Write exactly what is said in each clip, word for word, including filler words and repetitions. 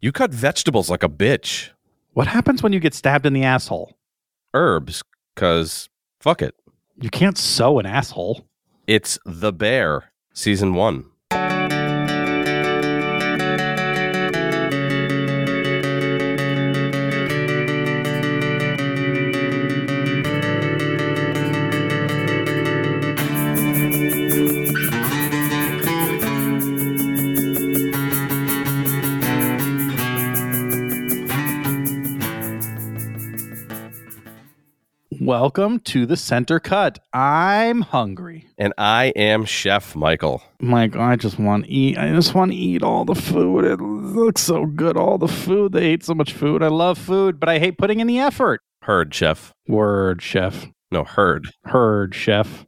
You cut vegetables like a bitch. What happens when you get stabbed in the asshole? Herbs, because fuck it. You can't sew an asshole. It's The Bear, Season one. Welcome to the Center Cut. I'm hungry. And I am Chef Michael. Michael, I just want to eat. I just want to eat all the food. It looks so good, all the food. They ate so much food. I love food, but I hate putting in the effort. Heard, Chef. Word, Chef. No, heard. Heard, Chef.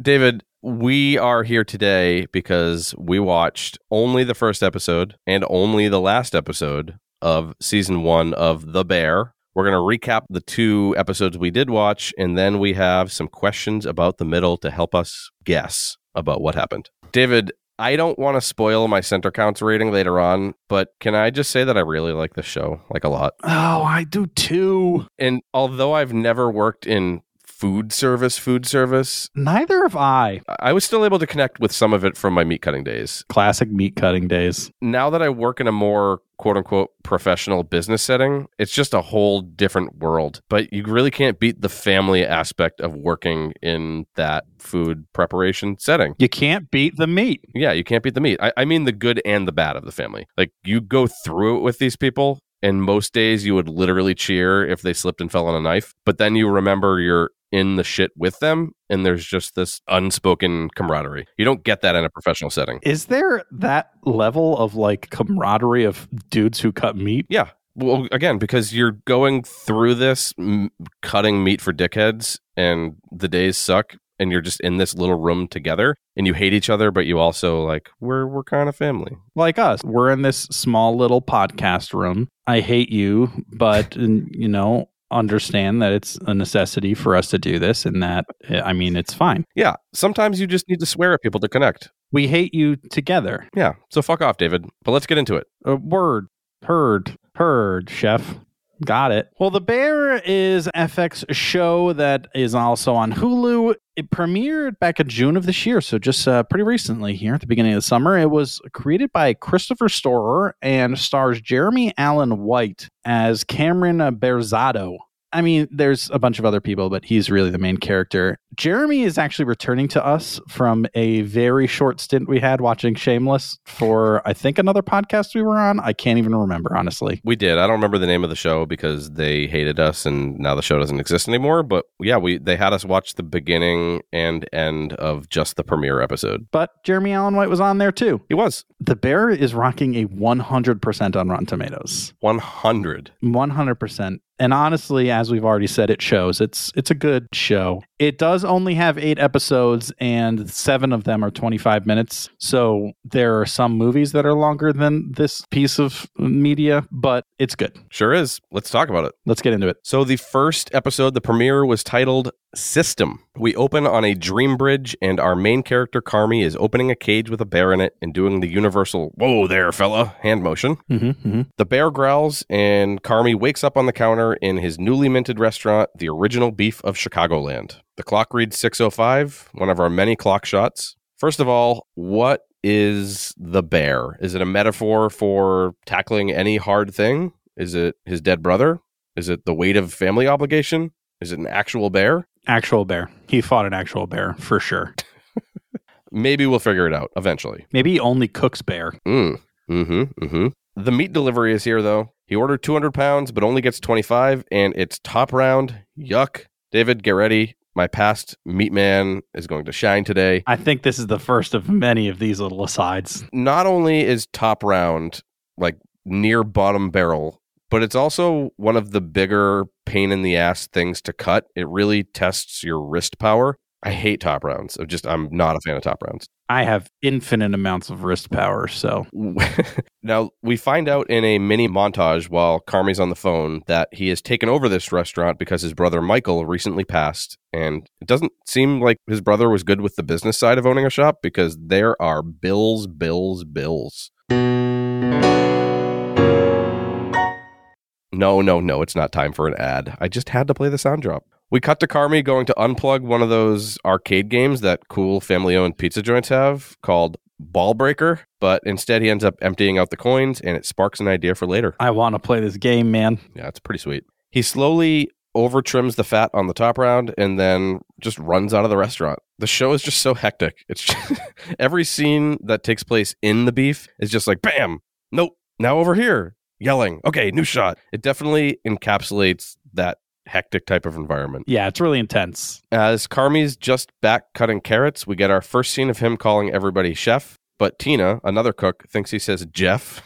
David, we are here today because we watched only the first episode and only the last episode of Season one of The Bear. We're going to recap the two episodes we did watch, and then we have some questions about the middle to help us guess about what happened. David, I don't want to spoil my center counts rating later on, but can I just say that I really like this show, like a lot? Oh, I do too. And although I've never worked in food service, food service. Neither have I. I was still able to connect with some of it from my meat cutting days. Classic meat cutting days. Now that I work in a more quote unquote professional business setting, it's just a whole different world. But you really can't beat the family aspect of working in that food preparation setting. You can't beat the meat. Yeah, you can't beat the meat. I, I mean the good and the bad of the family. Like you go through it with these people, and most days you would literally cheer if they slipped and fell on a knife. But then you remember you're in the shit with them, and there's just this unspoken camaraderie. You don't get that in a professional setting. Is there that level of like camaraderie of dudes who cut meat? Yeah. Well, again, because you're going through this m- cutting meat for dickheads, and the days suck, and you're just in this little room together, and you hate each other, but you also like, we're we're kind of family. Like us. We're in this small little podcast room. I hate you, but, you know, understand that it's a necessity for us to do this, and that, I mean, it's fine. Yeah. Sometimes you just need to swear at people to connect. We hate you together. Yeah. So fuck off, David. But let's get into it. A word. Heard. Heard, Chef. Got it. Well, The Bear is F X show that is also on Hulu. It premiered back in June of this year, so just uh, pretty recently here at the beginning of the summer. It was created by Christopher Storer and stars Jeremy Allen White as Cameron Berzatto. I mean, there's a bunch of other people, but he's really the main character. Jeremy is actually returning to us from a very short stint we had watching Shameless for, I think, another podcast we were on. I can't even remember, honestly. We did. I don't remember the name of the show because they hated us, and now the show doesn't exist anymore. But yeah, we they had us watch the beginning and end of just the premiere episode. But Jeremy Allen White was on there, too. He was. The Bear is rocking a one hundred percent on Rotten Tomatoes. one hundred. one hundred percent. And honestly, as we've already said, it shows. It's it's a good show. It does only have eight episodes, and seven of them are twenty-five minutes. So there are some movies that are longer than this piece of media, but it's good. Sure is. Let's talk about it. Let's get into it. So the first episode, the premiere, was titled System. We open on a dream bridge, and our main character, Carmy, is opening a cage with a bear in it and doing the universal, whoa there, fella, hand motion. Mm-hmm, mm-hmm. The bear growls, and Carmy wakes up on the counter in his newly minted restaurant, the original beef of Chicagoland. The clock reads six oh five, one of our many clock shots. First of all, what is the bear? Is it a metaphor for tackling any hard thing? Is it his dead brother? Is it the weight of family obligation? Is it an actual bear? Actual bear. He fought an actual bear, for sure. Maybe we'll figure it out eventually. Maybe he only cooks bear. Mm. Mm-hmm. Mm-hmm. The meat delivery is here, though. He ordered two hundred pounds, but only gets twenty-five, and it's top round. Yuck. David, get ready. My past meat man is going to shine today. I think this is the first of many of these little asides. Not only is top round, like, near bottom barrel, but it's also one of the bigger pain in the ass things to cut. It really tests your wrist power. I hate top rounds. I'm just, I'm not a fan of top rounds. I have infinite amounts of wrist power, so. Now, we find out in a mini montage while Carmy's on the phone that he has taken over this restaurant because his brother Michael recently passed, and it doesn't seem like his brother was good with the business side of owning a shop because there are bills, bills, bills. No, no, no, it's not time for an ad. I just had to play the sound drop. We cut to Carmy going to unplug one of those arcade games that cool family-owned pizza joints have called Ball Breaker, but instead he ends up emptying out the coins, and it sparks an idea for later. I want to play this game, man. Yeah, it's pretty sweet. He slowly over-trims the fat on the top round and then just runs out of the restaurant. The show is just so hectic. It's just, every scene that takes place in the beef is just like, bam, nope, now over here, yelling, okay, new shot. It definitely encapsulates that hectic type of environment. Yeah, it's really intense. As Carmy's just back cutting carrots, we get our first scene of him calling everybody chef, but Tina, another cook, thinks he says Jeff,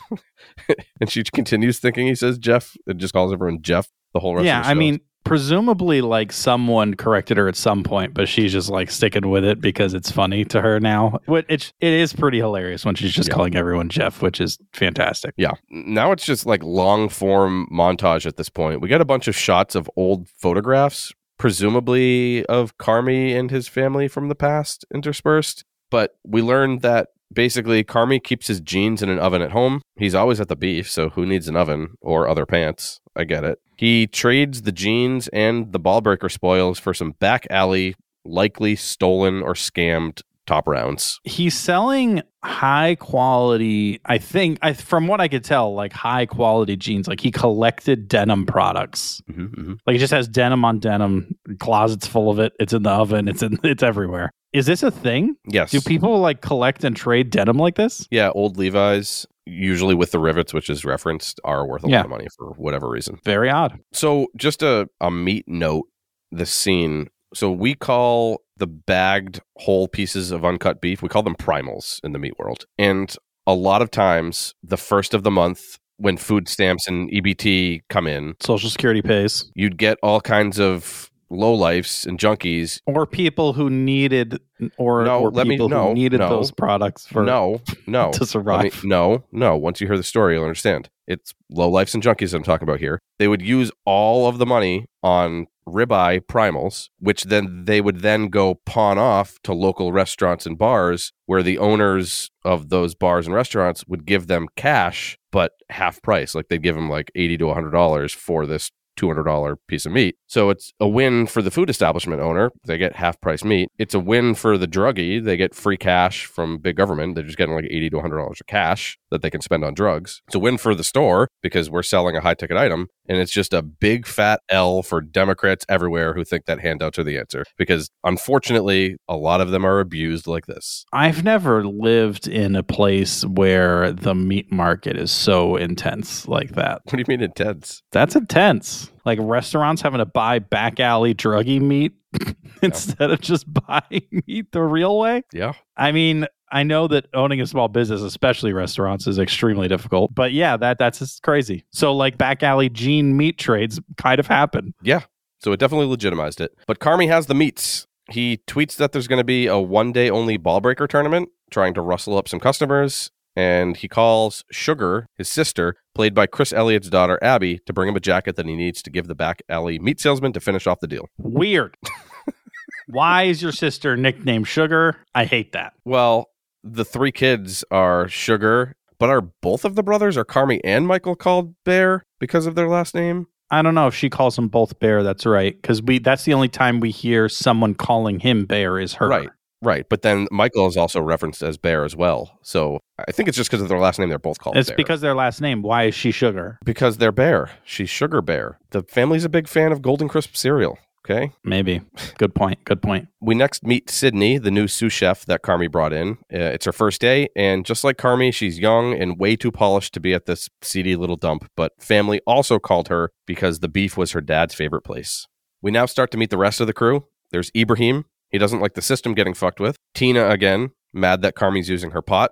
and she continues thinking he says Jeff and just calls everyone Jeff the whole rest yeah, of the show. Yeah, I mean, presumably like someone corrected her at some point, but she's just like sticking with it because it's funny to her now. It, it, it is pretty hilarious when she's just yeah. calling everyone Jeff, which is fantastic. Yeah. Now it's just like long form montage at this point. We get a bunch of shots of old photographs, presumably of Carmy and his family from the past interspersed. But we learn that basically Carmy keeps his jeans in an oven at home. He's always at the beef, so who needs an oven or other pants? I get it. He trades the jeans and the Ball Breaker spoils for some back alley, likely stolen or scammed top rounds. He's selling high quality, I think, I, from what I could tell, like high quality jeans. Like he collected denim products. Mm-hmm, mm-hmm. Like he just has denim on denim, closets full of it. It's in the oven. It's in. It's everywhere. Is this a thing? Yes. Do people like collect and trade denim like this? Yeah, old Levi's, usually with the rivets, which is referenced, are worth a yeah. lot of money for whatever reason. Very odd. So just a, a meat note, the scene. So we call the bagged whole pieces of uncut beef, we call them primals in the meat world. And a lot of times, the first of the month, when food stamps and E B T come in, Social Security pays, you'd get all kinds of lowlifes and junkies. Or people who needed or, no, or let people me, no, who needed no, those products for no, no, to survive. Me, no, no. Once you hear the story, you'll understand. It's lowlifes and junkies that I'm talking about here. They would use all of the money on ribeye primals, which then they would then go pawn off to local restaurants and bars where the owners of those bars and restaurants would give them cash, but half price. Like they'd give them like eighty to one hundred dollars for this two hundred dollars piece of meat. So it's a win for the food establishment owner. They get half price meat. It's a win for the druggie. They get free cash from big government. They're just getting like eighty to one hundred dollars of cash that they can spend on drugs. It's a win for the store because we're selling a high ticket item. And it's just a big fat L for Democrats everywhere who think that handouts are the answer, because unfortunately, a lot of them are abused like this. I've never lived in a place where the meat market is so intense like that. What do you mean intense? That's intense. Like restaurants having to buy back alley druggy meat yeah. instead of just buying meat the real way. Yeah. I mean, I know that owning a small business, especially restaurants, is extremely difficult. But yeah, that that's just crazy. So like back alley gene meat trades kind of happen. Yeah. So it definitely legitimized it. But Carmy has the meats. He tweets that there's going to be a one day only Ball Breaker tournament, trying to rustle up some customers. And he calls Sugar, his sister, played by Chris Elliott's daughter, Abby, to bring him a jacket that he needs to give the back alley meat salesman to finish off the deal. Weird. Why is your sister nicknamed Sugar? I hate that. Well, the three kids are Sugar, but are both of the brothers, are Carmy and Michael, called Bear because of their last name? I don't know if she calls them both Bear. That's right. Because we that's the only time we hear someone calling him Bear is her. Right. Right, but then Michael is also referenced as Bear as well. So I think it's just because of their last name, they're both called it's Bear. It's because their last name. Why is she Sugar? Because they're Bear. She's Sugar Bear. The family's a big fan of Golden Crisp cereal, okay? Maybe. Good point. Good point. We next meet Sydney, the new sous chef that Carmy brought in. Uh, it's her first day, and just like Carmy, she's young and way too polished to be at this seedy little dump, but family also called her because the beef was her dad's favorite place. We now start to meet the rest of the crew. There's Ibrahim. He doesn't like the system getting fucked with. Tina, again, mad that Carmy's using her pot,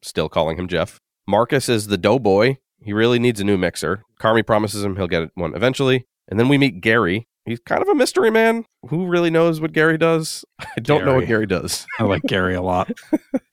still calling him Jeff. Marcus is the doughboy. He really needs a new mixer. Carmy promises him he'll get one eventually. And then we meet Gary. He's kind of a mystery man. Who really knows what Gary does? I don't Gary. know what Gary does. I like Gary a lot.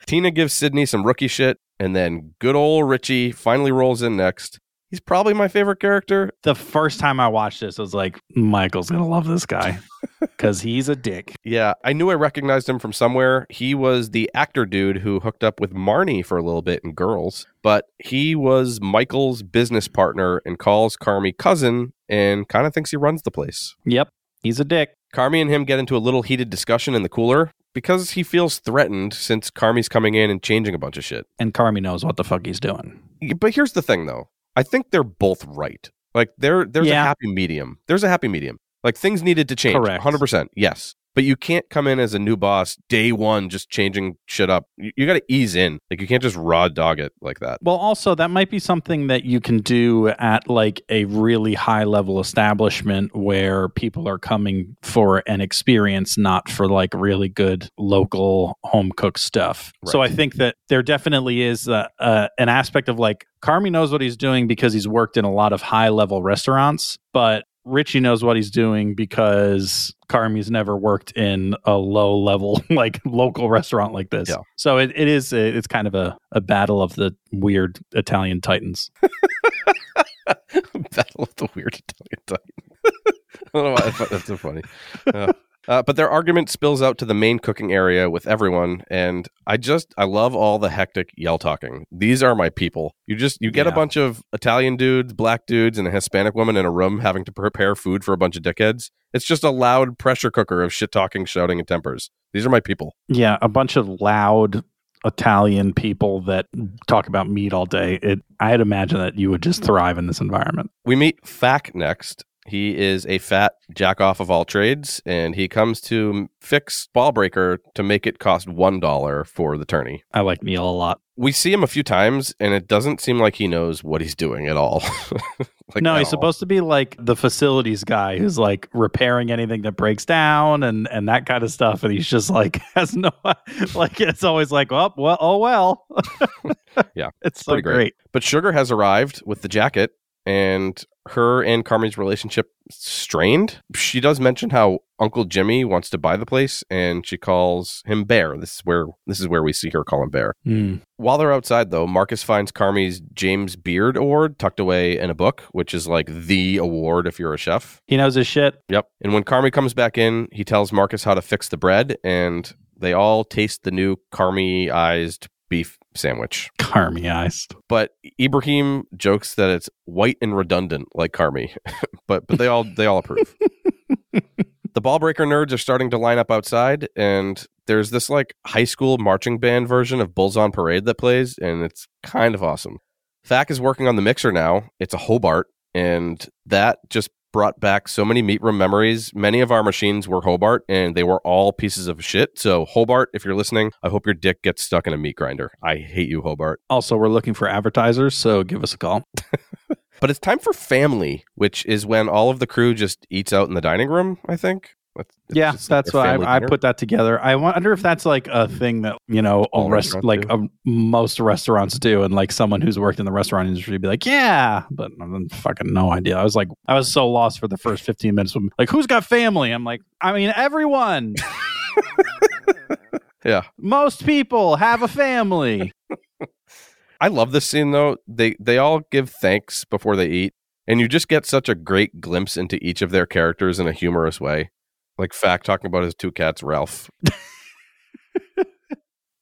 Tina gives Sydney some rookie shit, and then good old Richie finally rolls in next. He's probably my favorite character. The first time I watched this, I was like, Michael's going to love this guy because he's a dick. Yeah, I knew I recognized him from somewhere. He was the actor dude who hooked up with Marnie for a little bit in Girls, but he was Michael's business partner and calls Carmy cousin and kind of thinks he runs the place. Yep, he's a dick. Carmy and him get into a little heated discussion in the cooler because he feels threatened since Carmy's coming in and changing a bunch of shit. And Carmy knows what the fuck he's doing. But here's the thing, though. I think they're both right. Like, there, there's yeah. a happy medium. There's a happy medium. Like, things needed to change. Correct. one hundred percent. Yes. But you can't come in as a new boss day one just changing shit up. You, you got to ease in. Like, you can't just raw dog it like that. Well, also, that might be something that you can do at, like, a really high-level establishment where people are coming for an experience, not for, like, really good local home-cooked stuff. Right. So I think that there definitely is uh, uh, an aspect of, like, Carmy knows what he's doing because he's worked in a lot of high-level restaurants, but Richie knows what he's doing because Carmy's never worked in a low-level, like, local restaurant like this. Yeah. So it, it is, a, it's kind of a, a battle of the weird Italian titans. Battle of the weird Italian titans. I don't know why I thought that's so funny. Uh, uh, but their argument spills out to the main cooking area with everyone, and I just, I love all the hectic yell-talking. These are my people. You just, you get yeah. a bunch of Italian dudes, black dudes, and a Hispanic woman in a room having to prepare food for a bunch of dickheads. It's just a loud pressure cooker of shit-talking, shouting, and tempers. These are my people. Yeah, a bunch of loud Italian people that talk about meat all day. It, I'd imagine that you would just thrive in this environment. We meet Fak next. He is a fat jack-off of all trades, and he comes to fix Ball Breaker to make it cost one dollar for the tourney. I like Neil a lot. We see him a few times, and it doesn't seem like he knows what he's doing at all. Like, no, he's all. supposed to be like the facilities guy who's like repairing anything that breaks down and, and that kind of stuff. And he's just like, has no, like, it's always like, oh, well, oh, well. Yeah, it's so great. great. But Sugar has arrived with the jacket, and her and Carmy's relationship strained. She does mention how Uncle Jimmy wants to buy the place, and she calls him Bear. This is where this is where we see her call him Bear. Mm. While they're outside, though, Marcus finds Carmy's James Beard Award tucked away in a book, which is like the award if you're a chef. He knows his shit. Yep. And when Carmy comes back in, he tells Marcus how to fix the bread, and they all taste the new Carmy-ized beef sandwich. Carmy-ized. But Ibrahim jokes that it's white and redundant like Carmy, but but they all they all approve. The Ball Breaker nerds are starting to line up outside, and there's this like high school marching band version of Bulls on Parade that plays, and it's kind of awesome. Fak is working on the mixer now. It's a Hobart, and that just brought back so many meat room memories. Many of our machines were Hobart, and they were all pieces of shit. So Hobart, if you're listening, I hope your dick gets stuck in a meat grinder. I hate you, Hobart. Also, we're looking for advertisers, so give us a call. But it's time for family, which is when all of the crew just eats out in the dining room, I think. It's yeah, that's why I, I put that together. I wonder if that's like a thing that, you know, all rest, like a, most restaurants do, and like someone who's worked in the restaurant industry would be like, yeah, but I have fucking no idea. I was like, I was so lost for the first fifteen minutes. When, like, who's got family? I'm like, I mean, everyone. Yeah. Most people have a family. I love this scene, though. They, they all give thanks before they eat, and you just get such a great glimpse into each of their characters in a humorous way. Like Fak talking about his two cats, Ralph.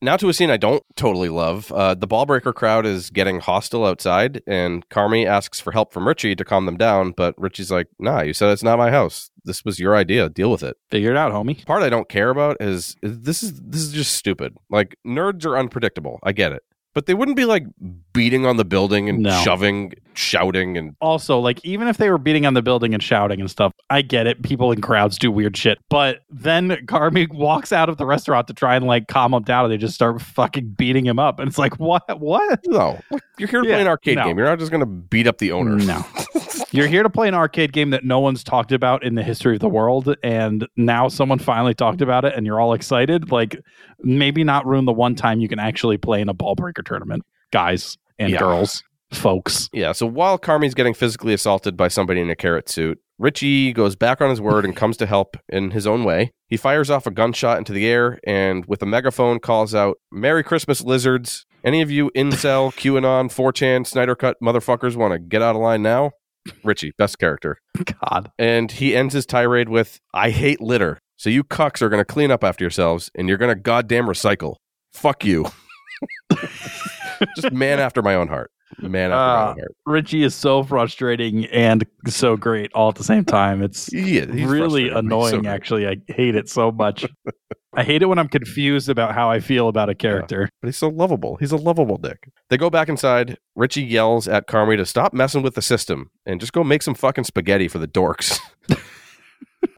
Now to a scene I don't totally love. Uh, the Ball Breaker crowd is getting hostile outside, and Carmy asks for help from Richie to calm them down, but Richie's like, nah, you said it's not my house. This was your idea. Deal with it. Figure it out, homie. Part I don't care about is, is this is this is just stupid. Like, nerds are unpredictable. I get it. But they wouldn't be like beating on the building and no. shoving, shouting. And also, like, even if they were beating on the building and shouting and stuff, I get it. People in crowds do weird shit. But then Carmy walks out of the restaurant to try and like calm him down, and they just start fucking beating him up. And it's like, what? What? No. You're here to yeah, play an arcade no. game. You're not just going to beat up the owner. No. You're here to play an arcade game that no one's talked about in the history of the world, and now someone finally talked about it, and you're all excited. Like, maybe not ruin the one time you can actually play in a Ball Breaker tournament, guys and yeah. girls, folks. Yeah, so while Carmy's getting physically assaulted by somebody in a carrot suit, Richie goes back on his word and comes to help in his own way. He fires off a gunshot into the air, and with a megaphone calls out, "Merry Christmas, lizards," Any of you incel, QAnon, four chan, Snyder Cut motherfuckers want to get out of line now? Richie, best character. God. And he ends his tirade with, I hate litter. So you cucks are going to clean up after yourselves, and you're going to goddamn recycle. Fuck you. Just man after my own heart. Man after uh, my own heart. Richie is so frustrating and so great all at the same time. It's yeah, really annoying, so actually. I hate it so much. I hate it when I'm confused about how I feel about a character. Yeah, but he's so lovable. He's a lovable dick. They go back inside. Richie yells at Carmy to stop messing with the system and just go make some fucking spaghetti for the dorks.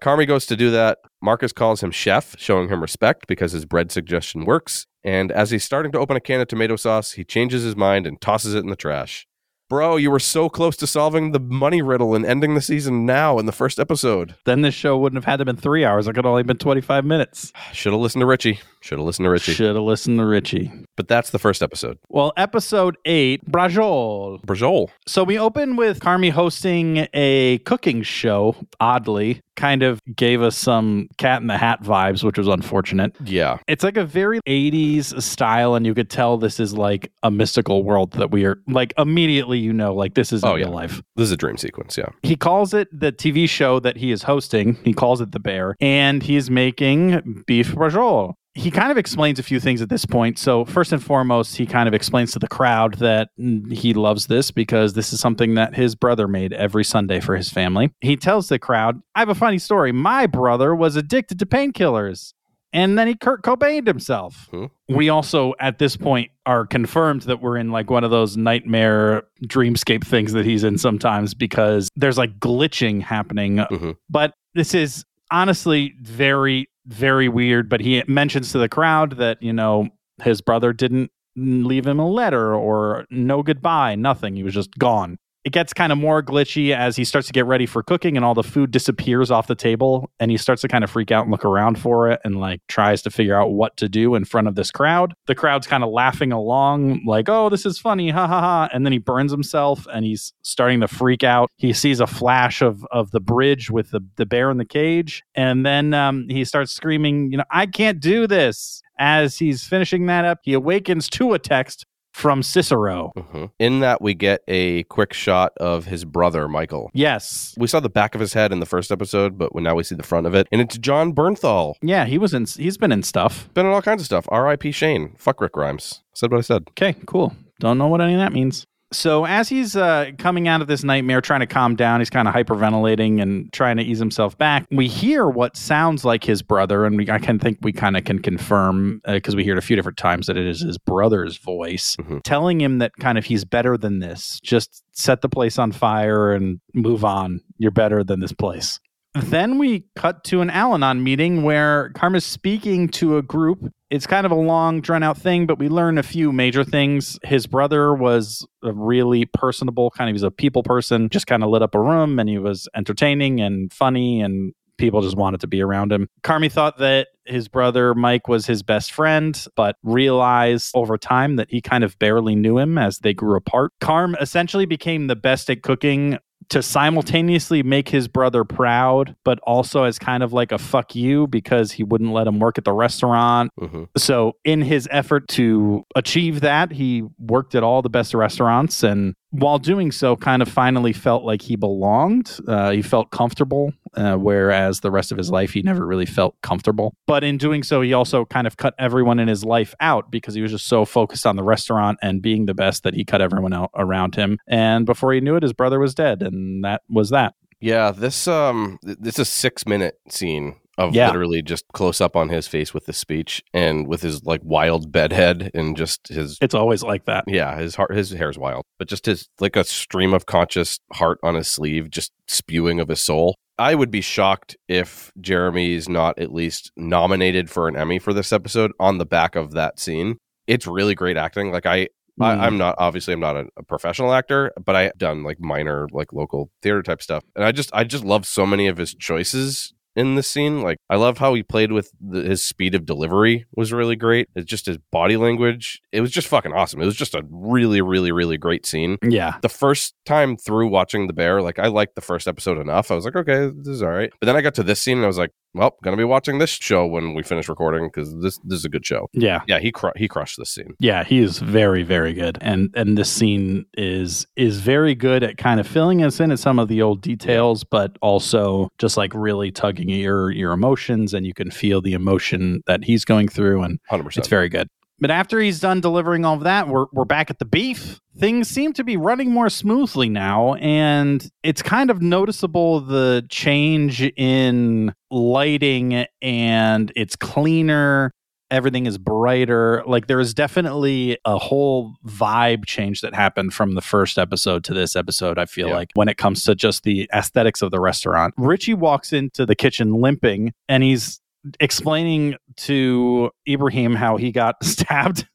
Carmy goes to do that. Marcus calls him chef, showing him respect because his bread suggestion works. And as he's starting to open a can of tomato sauce, he changes his mind and tosses it in the trash. Bro, you were so close to solving the money riddle and ending the season now in the first episode. Then this show wouldn't have had to been three hours. It could have only been twenty-five minutes. Should have listened to Richie. Should have listened to Richie. Should have listened to Richie. But that's the first episode. Well, episode eight, Brajol. Brajol. So we open with Carmy hosting a cooking show, oddly. Kind of gave us some Cat in the Hat vibes, which was unfortunate. Yeah. It's like a very eighties style, and you could tell this is like a mystical world that we are, like, immediately, you know, like, this is oh, yeah. real life. This is a dream sequence, yeah. He calls it the T V show that he is hosting. He calls it The Bear, and he's making beef brajol. He kind of explains a few things at this point. So first and foremost, he kind of explains to the crowd that he loves this because this is something that his brother made every Sunday for his family. He tells the crowd, I have a funny story. My brother was addicted to painkillers. And then he Kurt Cobained himself. Huh? We also, at this point, are confirmed that we're in like one of those nightmare dreamscape things that he's in sometimes because there's like glitching happening. Mm-hmm. But this is honestly very... very weird, but he mentions to the crowd that, you know, his brother didn't leave him a letter or no goodbye, nothing. He was just gone. It gets kind of more glitchy as he starts to get ready for cooking and all the food disappears off the table and he starts to kind of freak out and look around for it and like tries to figure out what to do in front of this crowd. The crowd's kind of laughing along like, oh, this is funny, ha ha ha. And then he burns himself and he's starting to freak out. He sees a flash of of the bridge with the, the bear in the cage. And then um, he starts screaming, you know, I can't do this. As he's finishing that up, he awakens to a text from Cicero. Mm-hmm. In that, we get a quick shot of his brother, Michael. Yes. We saw the back of his head in the first episode, but now we see the front of it. And it's John Bernthal. Yeah, he was in, he's been in stuff. Been in all kinds of stuff. R I P Shane. Fuck Rick Grimes. Said what I said. Okay, cool. Don't know what any of that means. So as he's uh, coming out of this nightmare, trying to calm down, he's kind of hyperventilating and trying to ease himself back. We hear what sounds like his brother, and we, I can think we kind of can confirm, because uh, we hear it a few different times, that it is his brother's voice, mm-hmm. telling him that kind of he's better than this. Just set the place on fire and move on. You're better than this place. Then we cut to an Al-Anon meeting where Karma's speaking to a group. It's kind of a long, drawn-out thing, but we learn a few major things. His brother was a really personable, kind of, he was a people person, just kind of lit up a room, and he was entertaining and funny, and people just wanted to be around him. Carmy thought that his brother Mike was his best friend, but realized over time that he kind of barely knew him as they grew apart. Carm essentially became the best at cooking to simultaneously make his brother proud, but also as kind of like a fuck you because he wouldn't let him work at the restaurant. Mm-hmm. So in his effort to achieve that, he worked at all the best restaurants. And while doing so, kind of finally felt like he belonged. Uh, he felt comfortable, uh, whereas the rest of his life, he never really felt comfortable. But in doing so, he also kind of cut everyone in his life out because he was just so focused on the restaurant and being the best that he cut everyone out around him. And before he knew it, his brother was dead. And that was that. Yeah, this um, this is six-minute scene of yeah. literally just close up on his face with the speech and with his like wild bedhead and just his. It's always like that. Yeah, his heart, his hair's wild, but just his like a stream of conscious heart on his sleeve, just spewing of his soul. I would be shocked if Jeremy's not at least nominated for an Emmy for this episode on the back of that scene. It's really great acting. Like I. Mm. I, I'm not, obviously, I'm not a, a professional actor, but I've done like minor, like local theater type stuff. And I just, I just love so many of his choices in this scene. Like, I love how he played with the, his speed of delivery was really great. It's just his body language. It was just fucking awesome. It was just a really, really, really great scene. Yeah. The first time through watching The Bear, like, I liked the first episode enough. I was like, okay, this is all right. But then I got to this scene and I was like, well, gonna be watching this show when we finish recording because this this is a good show. Yeah, yeah, he cru- he crushed this scene. Yeah, he is very very good, and and this scene is is very good at kind of filling us in at some of the old details, but also just like really tugging at your your emotions, and you can feel the emotion that he's going through, and one hundred percent. It's very good. But after he's done delivering all of that, we're we're back at the beef. Things seem to be running more smoothly now, and it's kind of noticeable the change in lighting, and it's cleaner. Everything is brighter. Like, there is definitely a whole vibe change that happened from the first episode to this episode, I feel yeah. like, when it comes to just the aesthetics of the restaurant. Richie walks into the kitchen limping, and he's explaining to Ibrahim how he got stabbed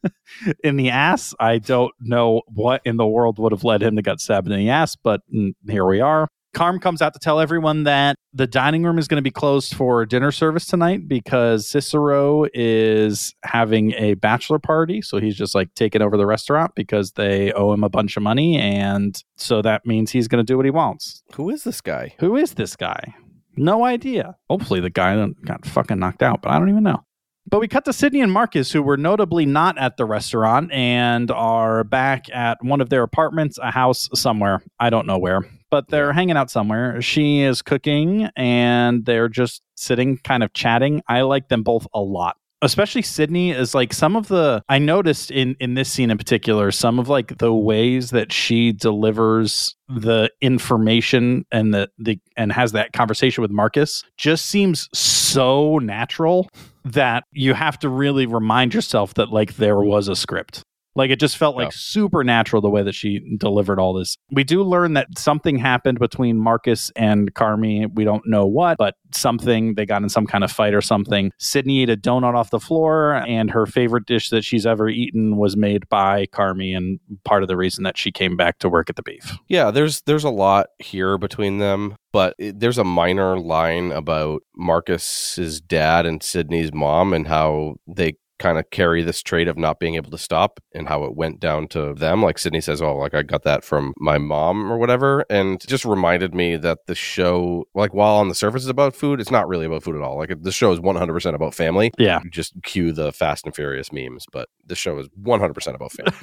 in the ass. I don't know what in the world would have led him to get stabbed in the ass, but here we are. Carm comes out to tell everyone that the dining room is going to be closed for dinner service tonight because Cicero is having a bachelor party. So he's just like taking over the restaurant because they owe him a bunch of money. And so that means he's going to do what he wants. Who is this guy? Who is this guy? No idea. Hopefully the guy got fucking knocked out, but I don't even know. But we cut to Sydney and Marcus, who were notably not at the restaurant and are back at one of their apartments, a house somewhere. I don't know where, but they're hanging out somewhere. She is cooking and they're just sitting kind of chatting. I like them both a lot. Especially Sydney is like some of the, I noticed in, in this scene in particular, some of like the ways that she delivers the information and the, the and has that conversation with Marcus just seems so natural that you have to really remind yourself that like there was a script. Like, it just felt like oh. supernatural the way that she delivered all this. We do learn that something happened between Marcus and Carmy. We don't know what, but something. They got in some kind of fight or something. Sydney ate a donut off the floor, and her favorite dish that she's ever eaten was made by Carmy, and part of the reason that she came back to work at the beef. Yeah, there's there's a lot here between them. But it, there's a minor line about Marcus's dad and Sydney's mom and how they kind of carry this trait of not being able to stop and how it went down to them. Like Sydney says, oh, like I got that from my mom or whatever. And just reminded me that the show, like while on the surface is about food, it's not really about food at all. Like the show is one hundred percent about family. Yeah. You just cue the Fast and Furious memes, but the show is one hundred percent about family.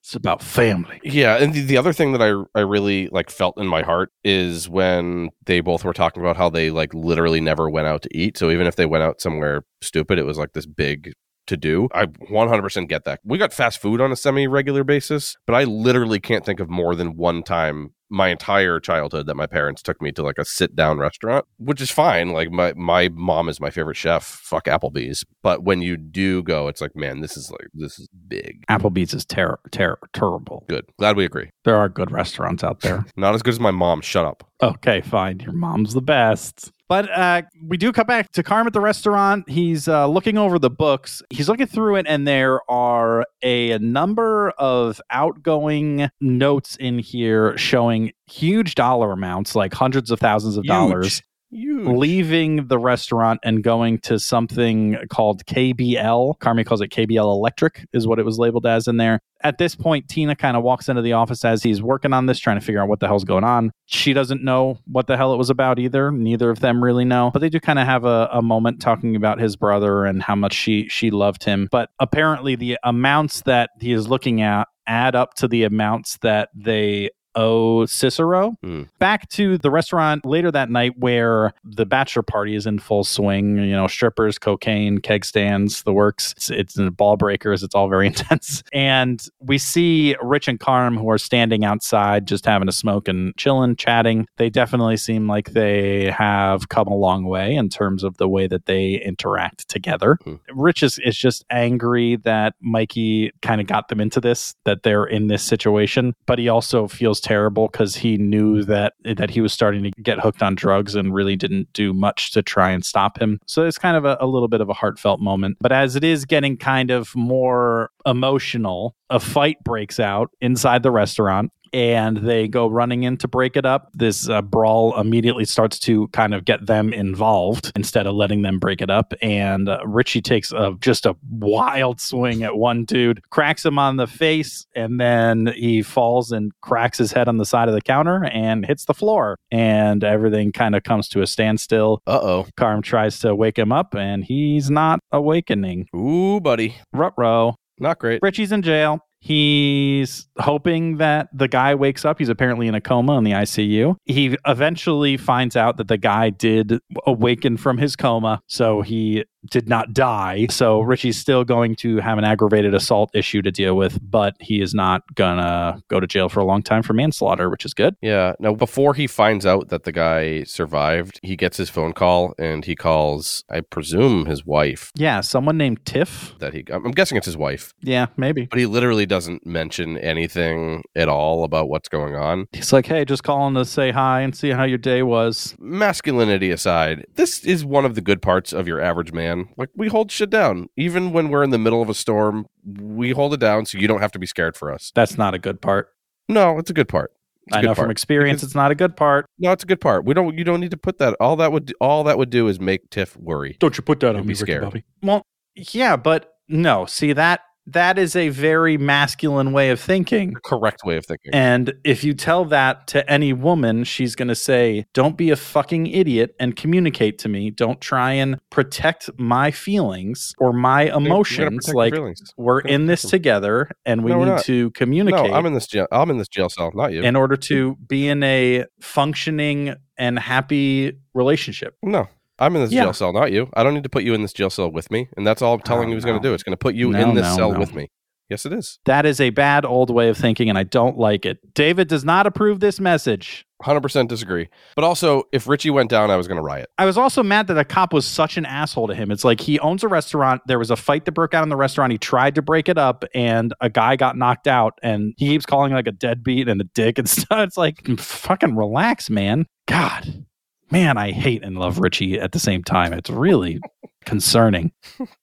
It's about family. Yeah. And the, the other thing that I, I really like felt in my heart is when they both were talking about how they like literally never went out to eat. So even if they went out somewhere stupid, it was like this big to do. I one hundred percent get that. We got fast food on a semi-regular basis, but I literally can't think of more than one time my entire childhood that my parents took me to like a sit down restaurant, which is fine. Like my, my mom is my favorite chef. Fuck Applebee's. But when you do go, it's like, man, this is like, this is big. Applebee's is ter- ter- terrible. Good. Glad we agree. There are good restaurants out there. Not as good as my mom. Shut up. Okay, fine. Your mom's the best. But uh, we do come back to Carm at the restaurant. He's uh, looking over the books. He's looking through it, and there are a, a number of outgoing notes in here showing huge dollar amounts, like hundreds of thousands of huge. dollars, huge. leaving the restaurant and going to something called K B L. Carmy calls it K B L Electric is what it was labeled as in there. At this point, Tina kind of walks into the office as he's working on this, trying to figure out what the hell's going on. She doesn't know what the hell it was about either. Neither of them really know. But they do kind of have a, a moment talking about his brother and how much she, she loved him. But apparently the amounts that he is looking at add up to the amounts that they owe Cicero. Mm. Back to the restaurant later that night where the bachelor party is in full swing. You know, strippers, cocaine, keg stands, the works. It's, it's in Ball Breakers. It's all very intense. And we see Rich and Carm who are standing outside just having a smoke and chilling, chatting. They definitely seem like they have come a long way in terms of the way that they interact together. Mm. Rich is, is just angry that Mikey kind of got them into this, that they're in this situation. But he also feels terrible because he knew that that he was starting to get hooked on drugs and really didn't do much to try and stop him. So it's kind of a, a little bit of a heartfelt moment. But as it is getting kind of more emotional, a fight breaks out inside the restaurant. and they go running in to break it up. This uh, brawl immediately starts to kind of get them involved instead of letting them break it up. And uh, Richie takes a, just a wild swing at one dude, cracks him on the face, and then he falls and cracks his head on the side of the counter and hits the floor. And everything kind of comes to a standstill. Uh-oh. Carm tries to wake him up, and he's not awakening. Ooh, buddy. Ruh-roh. Not great. Richie's in jail. He's hoping that the guy wakes up. He's apparently in a coma in the I C U. He eventually finds out that the guy did awaken from his coma, so he did not die. So Richie's still going to have an aggravated assault issue to deal with, but he is not gonna go to jail for a long time for manslaughter, which is good. Yeah. Now, before he finds out that the guy survived, he gets his phone call and he calls, I presume, his wife. Yeah, someone named Tiff. That he, I'm guessing it's his wife. Yeah, maybe. But he literally doesn't mention anything at all about what's going on. He's like, hey, just calling to say hi and see how your day was. Masculinity aside, this is one of the good parts of your average man. Like, we hold shit down. Even when we're in the middle of a storm, we hold it down so you don't have to be scared for us. That's not a good part. No, it's a good part. It's I know part. From experience, because it's not a good part. No, it's a good part. We don't. You don't need to put that. All that would all that would do is make Tiff worry. Don't you put that on me, Ricky Bobby. Well, yeah, but no. See, that. That is a very masculine way of thinking. Correct way of thinking. And if you tell that to any woman, she's going to say, don't be a fucking idiot and communicate to me. Don't try and protect my feelings or my emotions. Like, we're in this together and we no, need to communicate. No, I'm in this jail. I'm in this jail cell, not you. In order to be in a functioning and happy relationship. No. I'm in this yeah. jail cell, not you. I don't need to put you in this jail cell with me. And that's all I'm telling oh, you is no. going to do. It's going to put you no, in this no, cell no. with me. Yes, it is. That is a bad old way of thinking, and I don't like it. David does not approve this message. one hundred percent disagree. But also, if Richie went down, I was going to riot. I was also mad that a cop was such an asshole to him. It's like, he owns a restaurant. There was a fight that broke out in the restaurant. He tried to break it up, and a guy got knocked out, and he keeps calling like a deadbeat and a dick and stuff. It's like, fucking relax, man. God. Man, I hate and love Richie at the same time. It's really concerning.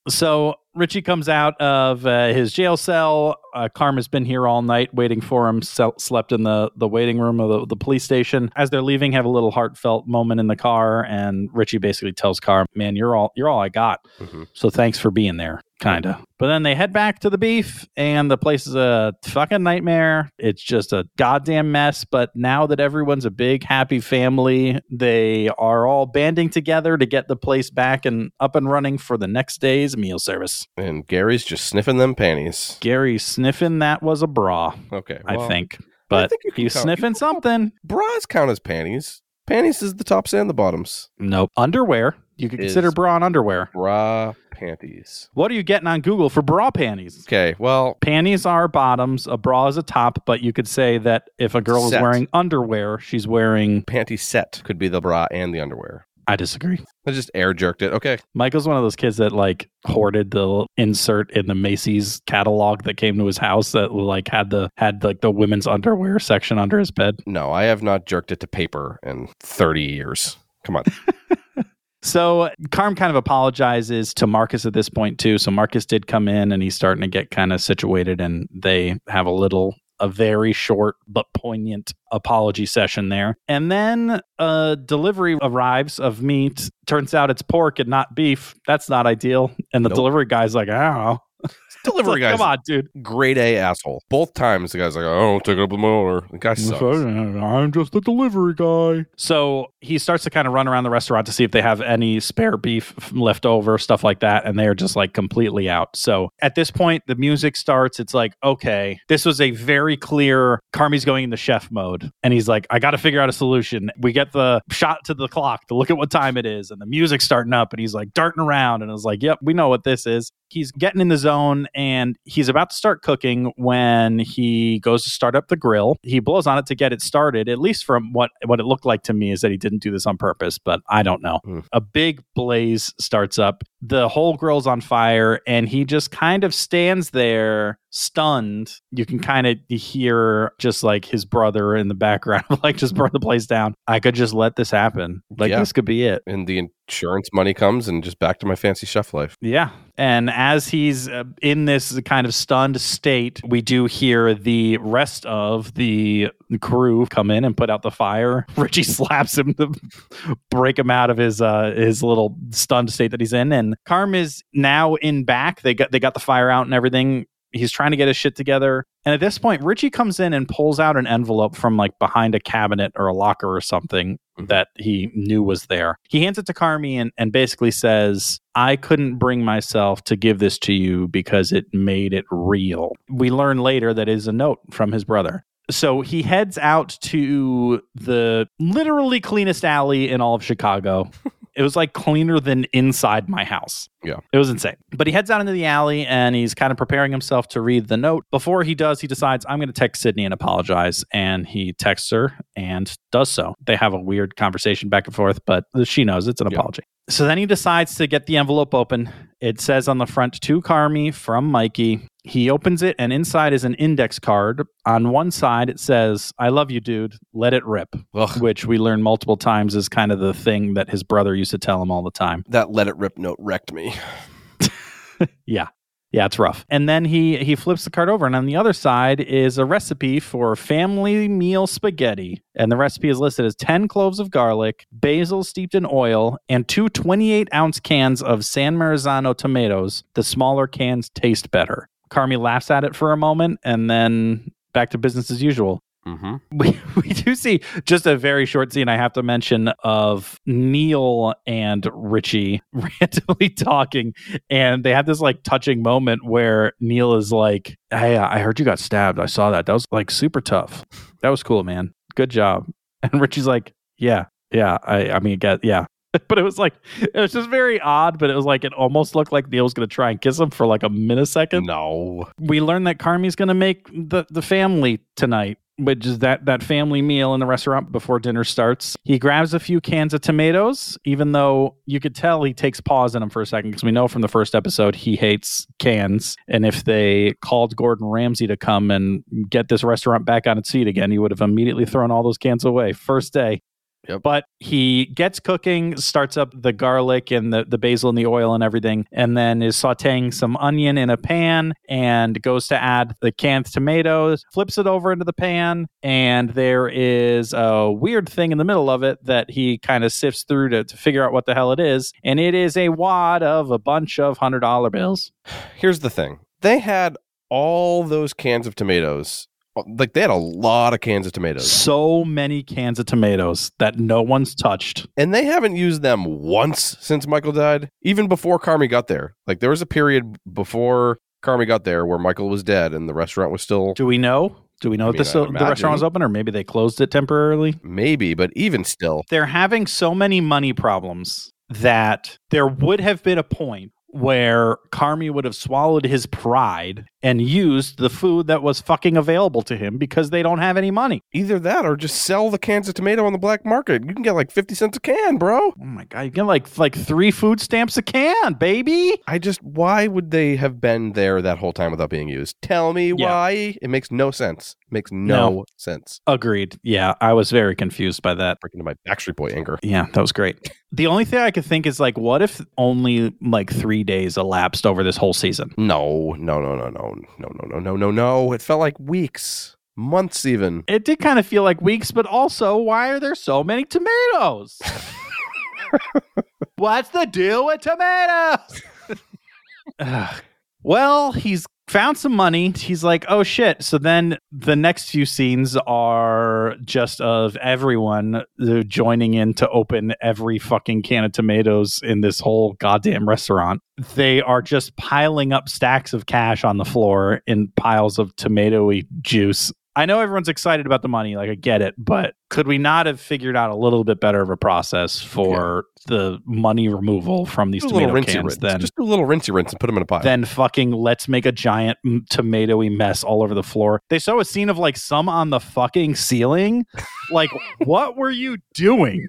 So Richie comes out of uh, his jail cell. Uh, Carma's been here all night waiting for him, se- slept in the, the waiting room of the, the police station. As they're leaving, have a little heartfelt moment in the car, and Richie basically tells Carm, man, you're all you're all I got. Mm-hmm. So thanks for being there, kind of. Mm-hmm. But then they head back to the beef, and the place is a fucking nightmare. It's just a goddamn mess, but now that everyone's a big, happy family, they are all banding together to get the place back and up and running for the next day's meal service. And Gary's just sniffing them panties. Gary sniffing that was a bra. Okay. Well, I think. But I think you he's count. sniffing something. Bras count as panties. Panties is the tops and the bottoms. Nope. Underwear. You could consider bra and underwear. Bra panties. What are you getting on Google for bra panties? Okay, well. Panties are bottoms. A bra is a top. But you could say that if a girl set. is wearing underwear, she's wearing. Panty set could be the bra and the underwear. I disagree. I just air jerked it. Okay. Michael's one of those kids that like hoarded the insert in the Macy's catalog that came to his house that like had the had like the women's underwear section under his bed. No, I have not jerked it to paper in thirty years. Come on. So Carm kind of apologizes to Marcus at this point too. So Marcus did come in and he's starting to get kind of situated, and they have a little a very short but poignant apology session there. And then a delivery arrives of meat. Turns out it's pork and not beef. That's not ideal. And the nope. delivery guy's like, I don't know. Delivery like, guy. Come on, dude. Grade A asshole. Both times the guy's like, oh, take it up with my order. The guy sucks. I'm just a delivery guy. So he starts to kind of run around the restaurant to see if they have any spare beef left over, stuff like that. And they're just like completely out. So at this point, the music starts. It's like, okay, this was a very clear, Carmy's going into chef mode. And he's like, I got to figure out a solution. We get the shot to the clock to look at what time it is. And the music's starting up. And he's like darting around. And I was like, yep, we know what this is. He's getting in the zone and he's about to start cooking when he goes to start up the grill. He blows on it to get it started, at least from what, what it looked like to me is that he didn't do this on purpose, but I don't know. Mm. A big blaze starts up the whole girl's on fire, and he just kind of stands there stunned. You can kind of hear just like his brother in the background, like, just burn the place down. I could just let this happen. Like, yeah. This could be it. And the insurance money comes and just back to my fancy chef life. Yeah. And as he's uh, in this kind of stunned state, we do hear the rest of the crew come in and put out the fire. Richie slaps him to break him out of his uh, his little stunned state that he's in. And Carm is now in back. They got they got the fire out and everything. He's trying to get his shit together. And at this point, Richie comes in and pulls out an envelope from like behind a cabinet or a locker or something that he knew was there. He hands it to Carmy and, and basically says, I couldn't bring myself to give this to you because it made it real. We learn later that is a note from his brother. So he heads out to the literally cleanest alley in all of Chicago. It was like cleaner than inside my house. Yeah. It was insane. But he heads out into the alley and he's kind of preparing himself to read the note. Before he does, he decides, I'm going to text Sydney and apologize. And he texts her and does so. They have a weird conversation back and forth, but she knows it's an yeah. apology. So then he decides to get the envelope open. It says on the front, to Carmy from Mikey. He opens it and inside is an index card. On one side, it says, I love you, dude. Let it rip. Ugh. Which we learn multiple times is kind of the thing that his brother used to tell him all the time. That let it rip note wrecked me. Yeah. Yeah, it's rough. And then he, he flips the card over, and on the other side is a recipe for family meal spaghetti. And the recipe is listed as ten cloves of garlic, basil steeped in oil, and two twenty-eight ounce cans of San Marzano tomatoes. The smaller cans taste better. Carmy laughs at it for a moment, and then back to business as usual. Mm-hmm. We we do see just a very short scene, I have to mention, of Neil and Richie randomly talking, and they have this like touching moment where Neil is like, hey, I heard you got stabbed. I saw that. That was like super tough. That was cool, man. Good job. And Richie's like, yeah, yeah. I, I mean, get, yeah. But it was like, it was just very odd, but it was like, it almost looked like Neil was going to try and kiss him for like a millisecond. No. We learned that Carmy's going to make the, the family tonight, which is that, that family meal in the restaurant before dinner starts. He grabs a few cans of tomatoes, even though you could tell he takes pause in them for a second, because we know from the first episode he hates cans. And if they called Gordon Ramsay to come and get this restaurant back on its feet again, he would have immediately thrown all those cans away first day. Yep. But he gets cooking, starts up the garlic and the, the basil and the oil and everything, and then is sauteing some onion in a pan and goes to add the canned tomatoes, flips it over into the pan, and there is a weird thing in the middle of it that he kind of sifts through to, to figure out what the hell it is, and it is a wad of a bunch of one hundred dollar bills. Here's the thing. They had all those cans of tomatoes. Like, they had a lot of cans of tomatoes. So many cans of tomatoes that no one's touched. And they haven't used them once since Michael died, even before Carmy got there. Like, there was a period before Carmy got there where Michael was dead and the restaurant was still... Do we know? Do we know I mean, if this, the restaurant was open, or maybe they closed it temporarily? Maybe, but even still. They're having so many money problems that there would have been a point where Carmy would have swallowed his pride and used the food that was fucking available to him because they don't have any money. Either that or just sell the cans of tomato on the black market. You can get like fifty cents a can, bro. Oh my God. You get like like three food stamps a can, baby. I just, why would they have been there that whole time without being used? Tell me yeah. why. It makes no sense. It makes no, no sense. Agreed. Yeah. I was very confused by that. Breaking into my Backstreet Boy anger. Yeah. That was great. The only thing I could think is like, what if only like three days elapsed over this whole season? No, no, no, no, no. No, no, no, no, no, no. It felt like weeks, months even. It did kind of feel like weeks, but also, why are there so many tomatoes? What's the deal with tomatoes? Well, he's found some money. He's like, oh shit. So then the next few scenes are just of everyone joining in to open every fucking can of tomatoes in this whole goddamn restaurant. They are just piling up stacks of cash on the floor in piles of tomatoey juice. I know everyone's excited about the money, like I get it, but could we not have figured out a little bit better of a process for yeah. the money removal from these tomato cans? Then just do a little rinsey rinse and put them in a pile. Then fucking let's make a giant m- tomatoey mess all over the floor. They show a scene of like some on the fucking ceiling. Like, what were you doing?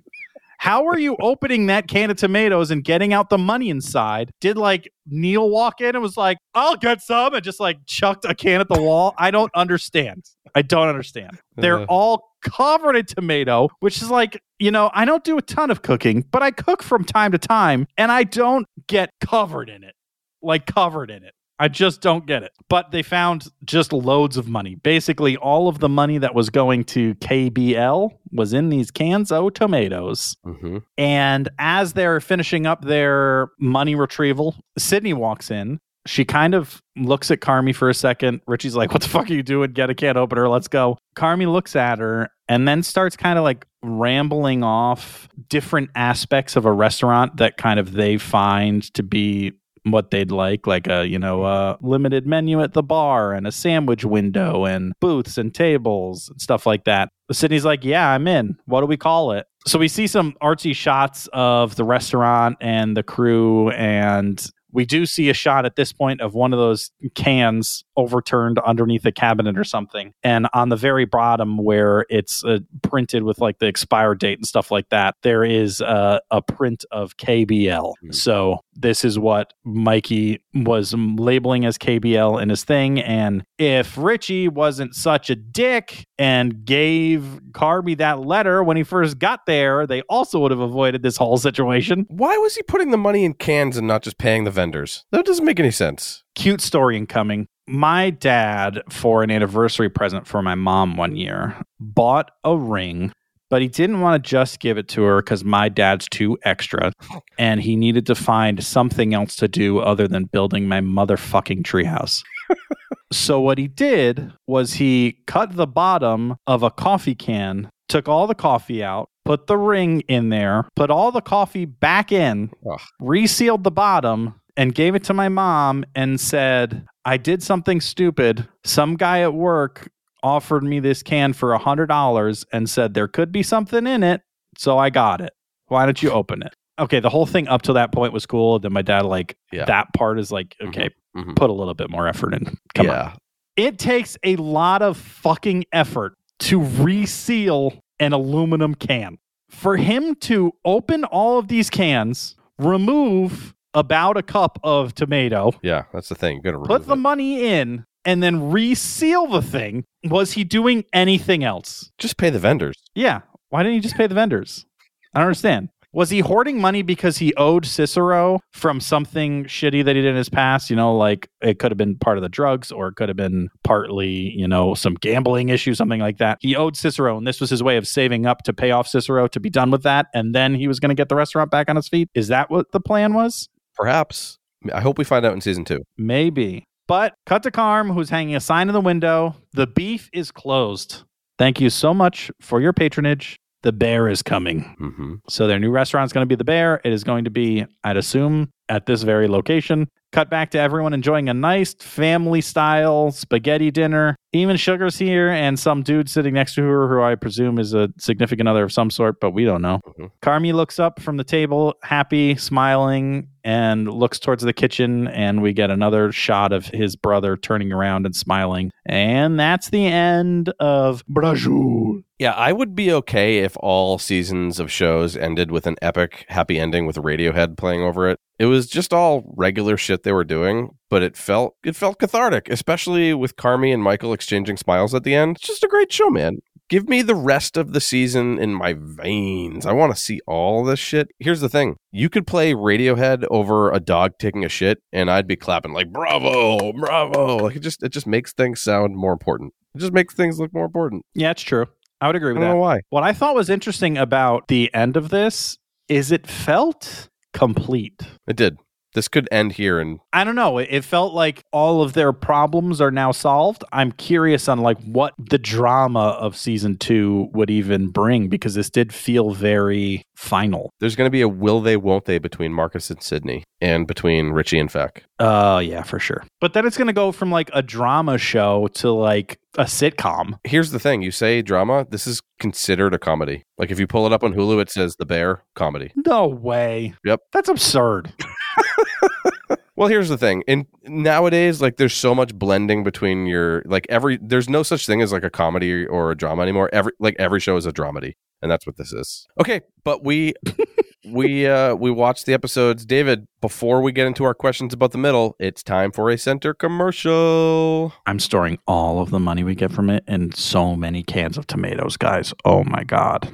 How are you opening that can of tomatoes and getting out the money inside? Did like Neil walk in and was like, I'll get some, and just like chucked a can at the wall? I don't understand. I don't understand. They're uh. all covered in tomato, which is like, you know, I don't do a ton of cooking, but I cook from time to time, and I don't get covered in it. Like covered in it. I just don't get it. But they found just loads of money. Basically, all of the money that was going to K B L was in these cans of tomatoes. Mm-hmm. And as they're finishing up their money retrieval, Sydney walks in. She kind of looks at Carmy for a second. Richie's like, what the fuck are you doing? Get a can opener. Let's go. Carmy looks at her and then starts kind of like rambling off different aspects of a restaurant that kind of they find to be what they'd like, like a, you know, a limited menu at the bar and a sandwich window and booths and tables and stuff like that. Sydney's like, yeah, I'm in. What do we call it? So we see some artsy shots of the restaurant and the crew, and we do see a shot at this point of one of those cans overturned underneath a cabinet or something. And on the very bottom where it's uh, printed with like the expire date and stuff like that, there is uh, a print of K B L. Mm-hmm. So this is what Mikey was labeling as K B L in his thing. And if Richie wasn't such a dick and gave Carby that letter when he first got there, they also would have avoided this whole situation. Why was he putting the money in cans and not just paying the vendors? That doesn't make any sense. Cute story incoming. My dad, for an anniversary present for my mom one year, bought a ring, but he didn't want to just give it to her because my dad's too extra, and he needed to find something else to do other than building my motherfucking treehouse. So what he did was he cut the bottom of a coffee can, took all the coffee out, put the ring in there, put all the coffee back in, Ugh. resealed the bottom, and gave it to my mom and said, I did something stupid. Some guy at work offered me this can for one hundred dollars and said there could be something in it, so I got it. Why don't you open it? Okay, the whole thing up to that point was cool. Then my dad, like, yeah. that part is like, okay, mm-hmm. put a little bit more effort in. Come yeah. on. It takes a lot of fucking effort to reseal an aluminum can. For him to open all of these cans, remove about a cup of tomato. Yeah, that's the thing. You're gonna put the it. money in and then reseal the thing. Was he doing anything else? Just pay the vendors. Yeah. Why didn't he just pay the vendors? I don't understand. Was he hoarding money because he owed Cicero from something shitty that he did in his past? You know, like it could have been part of the drugs, or it could have been partly, you know, some gambling issue, something like that. He owed Cicero, and this was his way of saving up to pay off Cicero to be done with that. And then he was going to get the restaurant back on his feet. Is that what the plan was? Perhaps. I hope we find out in season two. Maybe. But cut to Carm, who's hanging a sign in the window. The beef is closed. Thank you so much for your patronage. The Bear is coming. Mm-hmm. So their new restaurant is going to be The Bear. It is going to be, I'd assume, at this very location. Cut back to everyone enjoying a nice family-style spaghetti dinner. Even Sugar's here and some dude sitting next to her who I presume is a significant other of some sort, but we don't know. Mm-hmm. Carmy looks up from the table, happy, smiling, and looks towards the kitchen, and we get another shot of his brother turning around and smiling. And that's the end of Brajoul. Yeah, I would be okay if all seasons of shows ended with an epic happy ending with Radiohead playing over it. It was just all regular shit they were doing, but it felt it felt cathartic, especially with Carmy and Michael exchanging smiles at the end. It's just a great show, man. Give me the rest of the season in my veins. I want to see all this shit. Here's the thing. You could play Radiohead over a dog taking a shit, and I'd be clapping like, bravo, bravo. Like it just, it just makes things sound more important. It just makes things look more important. Yeah, it's true. I would agree with that. I don't know why. What I thought was interesting about the end of this is it felt complete. It did. This could end here, and I don't know. It felt like all of their problems are now solved. I'm curious on like what the drama of season two would even bring, because this did feel very final. There's going to be a will they, won't they between Marcus and Sydney, and between Richie and Fak. Oh, uh, yeah, for sure. But then it's going to go from like a drama show to like a sitcom. Here's the thing. You say drama. This is considered a comedy. Like if you pull it up on Hulu, it says The Bear comedy. No way. Yep. That's absurd. Well, here's the thing. In nowadays, like there's so much blending between your like every there's no such thing as like a comedy or a drama anymore. Every like every show is a dramedy. And that's what this is. Okay, but we we uh, we watched the episodes. David, before we get into our questions about the middle, it's time for a center commercial. I'm storing all of the money we get from it in so many cans of tomatoes, guys. Oh, my God.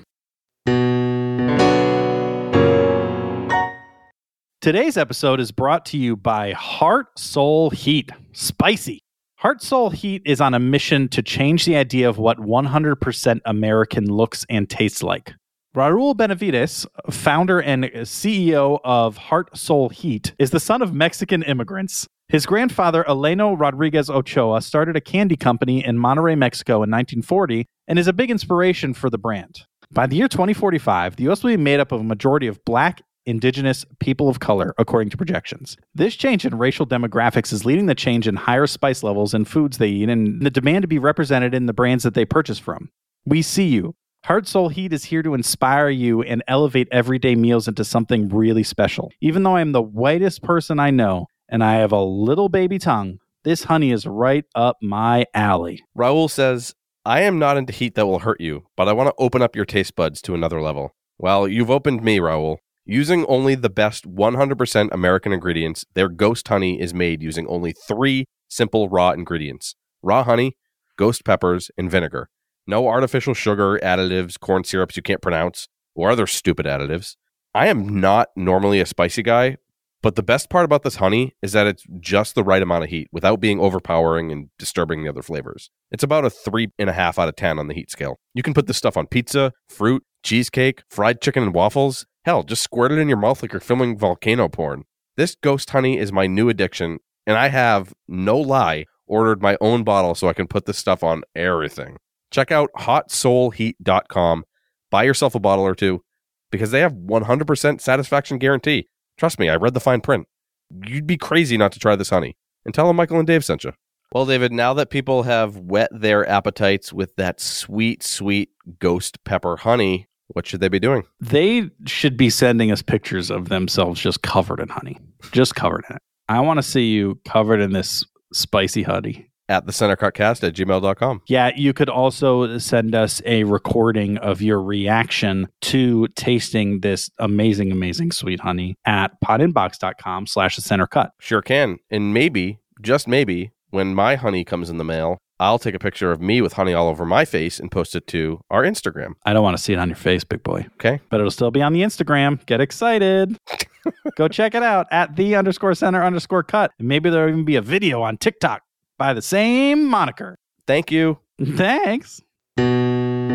Today's episode is brought to you by Heart Soul Heat. Spicy. Heart Soul Heat is on a mission to change the idea of what one hundred percent American looks and tastes like. Raul Benavides, founder and C E O of Heart Soul Heat, is the son of Mexican immigrants. His grandfather, Eleno Rodriguez Ochoa, started a candy company in Monterrey, Mexico in nineteen forty and is a big inspiration for the brand. By the year twenty forty-five, the U S will be made up of a majority of black Indigenous people of color, according to projections. This change in racial demographics is leading the change in higher spice levels in foods they eat and the demand to be represented in the brands that they purchase from. We see you. Heart Soul Heat is here to inspire you and elevate everyday meals into something really special. Even though I am the whitest person I know and I have a little baby tongue, this honey is right up my alley. Raul says, I am not into heat that will hurt you, but I want to open up your taste buds to another level. Well, you've opened me, Raul. Using only the best one hundred percent American ingredients, their ghost honey is made using only three simple raw ingredients. Raw honey, ghost peppers, and vinegar. No artificial sugar, additives, corn syrups you can't pronounce, or other stupid additives. I am not normally a spicy guy, but the best part about this honey is that it's just the right amount of heat without being overpowering and disturbing the other flavors. It's about a three point five out of ten on the heat scale. You can put this stuff on pizza, fruit, cheesecake, fried chicken, and waffles. Hell, just squirt it in your mouth like you're filming volcano porn. This ghost honey is my new addiction, and I have, no lie, ordered my own bottle so I can put this stuff on everything. Check out hot soul heat dot com. Buy yourself a bottle or two, because they have one hundred percent satisfaction guarantee. Trust me, I read the fine print. You'd be crazy not to try this honey. And tell them Michael and Dave sent you. Well, David, now that people have whet their appetites with that sweet, sweet ghost pepper honey, what should they be doing? They should be sending us pictures of themselves just covered in honey. Just covered in it. I want to see you covered in this spicy honey. At the centercutcast at gmail dot com. Yeah, you could also send us a recording of your reaction to tasting this amazing, amazing sweet honey at podinbox.com slash the centercut. Sure can. And maybe, just maybe, when my honey comes in the mail, I'll take a picture of me with honey all over my face and post it to our Instagram. I don't want to see it on your face, big boy. Okay. But it'll still be on the Instagram. Get excited. Go check it out at the underscore center underscore cut. And maybe there'll even be a video on TikTok by the same moniker. Thank you. Thanks. All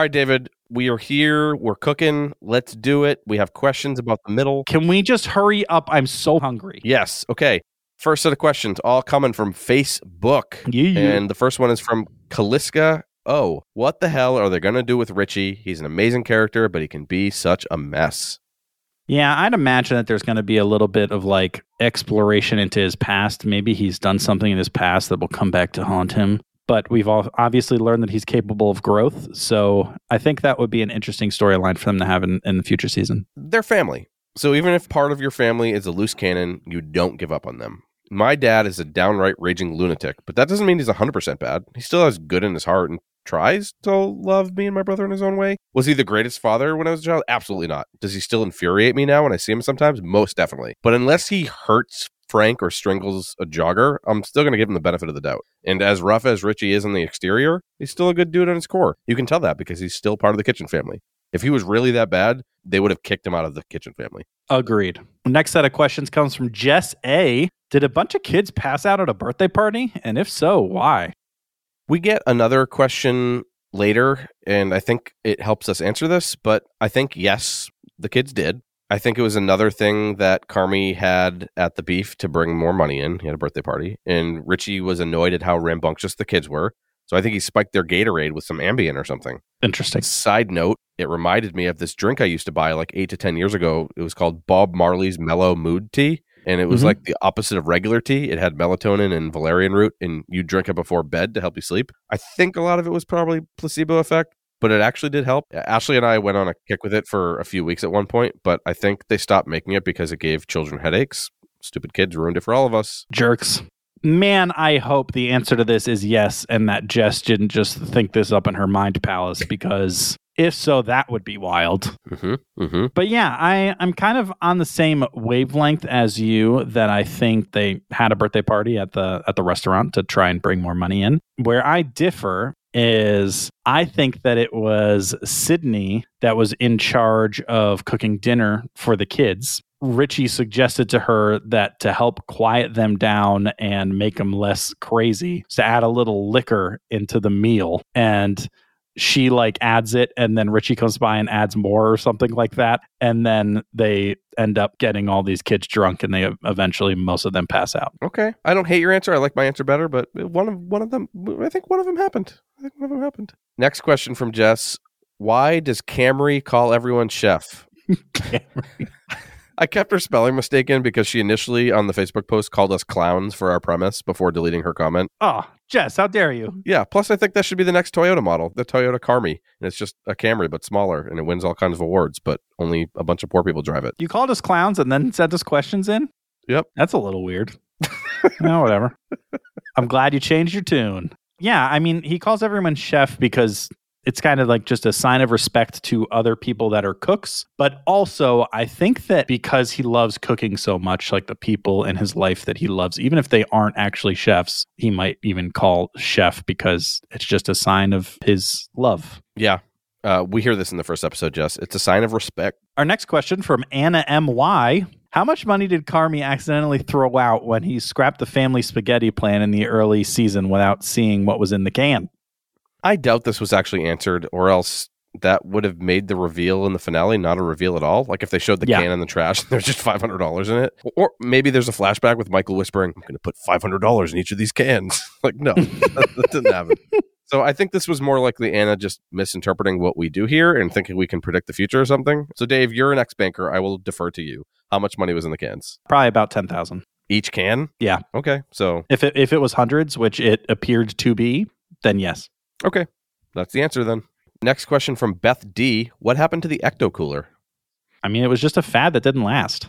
right, David, we are here. We're cooking. Let's do it. We have questions about the middle. Can we just hurry up? I'm so hungry. Yes. Okay. First set of questions, all coming from Facebook. Yeah. And the first one is from Kaliska. Oh, what the hell are they going to do with Richie? He's an amazing character, but he can be such a mess. Yeah, I'd imagine that there's going to be a little bit of like exploration into his past. Maybe he's done something in his past that will come back to haunt him. But we've all obviously learned that he's capable of growth. So I think that would be an interesting storyline for them to have in, in the future season. They're family. So even if part of your family is a loose cannon, you don't give up on them. My dad is a downright raging lunatic, but that doesn't mean he's one hundred percent bad. He still has good in his heart and tries to love me and my brother in his own way. Was he the greatest father when I was a child? Absolutely not. Does he still infuriate me now when I see him sometimes? Most definitely. But unless he hurts Frank or strangles a jogger, I'm still going to give him the benefit of the doubt. And as rough as Richie is on the exterior, he's still a good dude on his core. You can tell that because he's still part of the kitchen family. If he was really that bad, they would have kicked him out of the kitchen family. Agreed. Next set of questions comes from Jess A. Did a bunch of kids pass out at a birthday party? And if so, why? We get another question later, and I think it helps us answer this, but I think, yes, the kids did. I think it was another thing that Carmy had at the beef to bring more money in. He had a birthday party, and Richie was annoyed at how rambunctious the kids were. So I think he spiked their Gatorade with some Ambien or something. Interesting. Side note, it reminded me of this drink I used to buy like eight to ten years ago. It was called Bob Marley's Mellow Mood Tea. And it was mm-hmm. like the opposite of regular tea. It had melatonin and valerian root, and you drink it before bed to help you sleep. I think a lot of it was probably placebo effect, but it actually did help. Ashley and I went on a kick with it for a few weeks at one point, but I think they stopped making it because it gave children headaches. Stupid kids ruined it for all of us. Jerks. man, I hope the answer to this is yes, and that Jess didn't just think this up in her mind palace, because if so, that would be wild. Mm-hmm, mm-hmm. But yeah, I, I'm kind of on the same wavelength as you that I think they had a birthday party at the at the restaurant to try and bring more money in. Where I differ is I think that it was Sydney that was in charge of cooking dinner for the kids. Richie suggested to her that to help quiet them down and make them less crazy, to add a little liquor into the meal. And she like adds it, and then Richie comes by and adds more or something like that. And then they end up getting all these kids drunk, and they eventually, most of them pass out. Okay. I don't hate your answer. I like my answer better, but one of one of them, I think one of them happened. I think one of them happened. Next question from Jess. Why does Camry call everyone chef? Camry. I kept her spelling mistake in because she initially on the Facebook post called us clowns for our premise before deleting her comment. Oh, Jess, how dare you? Yeah. Plus, I think that should be the next Toyota model, the Toyota Carmy. And it's just a Camry, but smaller. And it wins all kinds of awards, but only a bunch of poor people drive it. You called us clowns and then sent us questions in? Yep. That's a little weird. No, whatever. I'm glad you changed your tune. Yeah. I mean, he calls everyone chef because it's kind of like just a sign of respect to other people that are cooks. But also, I think that because he loves cooking so much, like the people in his life that he loves, even if they aren't actually chefs, he might even call chef because it's just a sign of his love. Yeah. Uh, we hear this in the first episode, Jess. It's a sign of respect. Our next question from Anna M Y. How much money did Carmy accidentally throw out when he scrapped the family spaghetti plan in the early season without seeing what was in the can? I doubt this was actually answered, or else that would have made the reveal in the finale not a reveal at all. Like if they showed the yeah. can in the trash, there's just five hundred dollars in it. Or maybe there's a flashback with Michael whispering, I'm going to put five hundred dollars in each of these cans. Like, no, that, that didn't happen. So I think this was more likely Anna just misinterpreting what we do here and thinking we can predict the future or something. So Dave, you're an ex-banker. I will defer to you. How much money was in the cans? Probably about ten thousand dollars. Each can? Yeah. Okay. So if it, if it was hundreds, which it appeared to be, then yes. Okay, that's the answer then. Next question from Beth D. What happened to the Ecto Cooler? I mean, it was just a fad that didn't last.